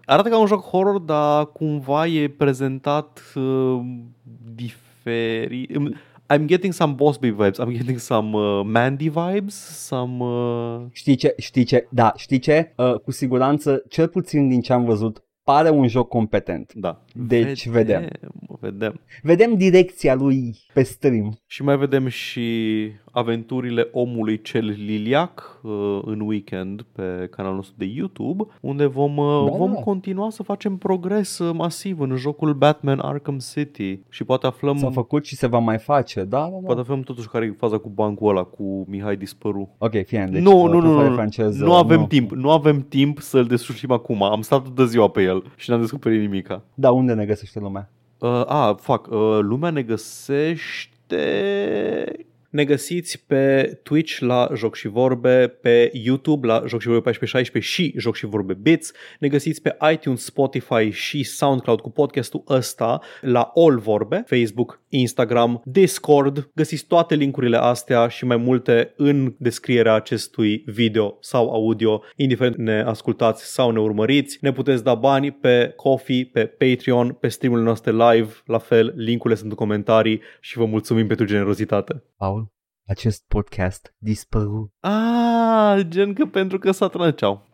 arată ca un joc horror, dar cumva e prezentat uh, diferit... I'm getting some Boss Babe vibes, I'm getting some uh, Mandy vibes, some... Uh... Știi ce, știi ce, da, știi ce? Uh, cu siguranță, cel puțin din ce am văzut, pare un joc competent. Da. Deci vedem. Vedem. Vedem, vedem direcția lui pe stream. Și mai vedem și aventurile omului cel liliac uh, în weekend pe canalul nostru de YouTube, unde vom, uh, da, vom da. continua să facem progres uh, masiv în jocul Batman Arkham City și poate aflăm... S-a făcut și se va mai face, da? da, da. Poate aflăm totuși care e faza cu bancul ăla, cu Mihai Dispăru. Ok, fie deci, Nu, nu, nu, franceză, nu avem nu. timp, nu avem timp să-l desfășurăm acum, am stat toată ziua pe el. Și n-am descoperit nimica. Da, unde ne găsește lumea? Uh, a, fac, uh, lumea ne găsește... Ne găsiți pe Twitch la Joc și Vorbe, pe YouTube la Joc și Vorbe paisprezece șaisprezece și Joc și Vorbe Bits. Ne găsiți pe iTunes, Spotify și SoundCloud cu podcastul ăsta la All Vorbe, Facebook, Instagram, Discord. Găsiți toate linkurile astea și mai multe în descrierea acestui video sau audio, indiferent ne ascultați sau ne urmăriți. Ne puteți da bani pe Ko-fi, pe Patreon, pe stream-urile noastre live, la fel, linkurile sunt în comentarii și vă mulțumim pentru generozitate. Acest podcast dispăru. Ah, gen că pentru că s-a trânceau.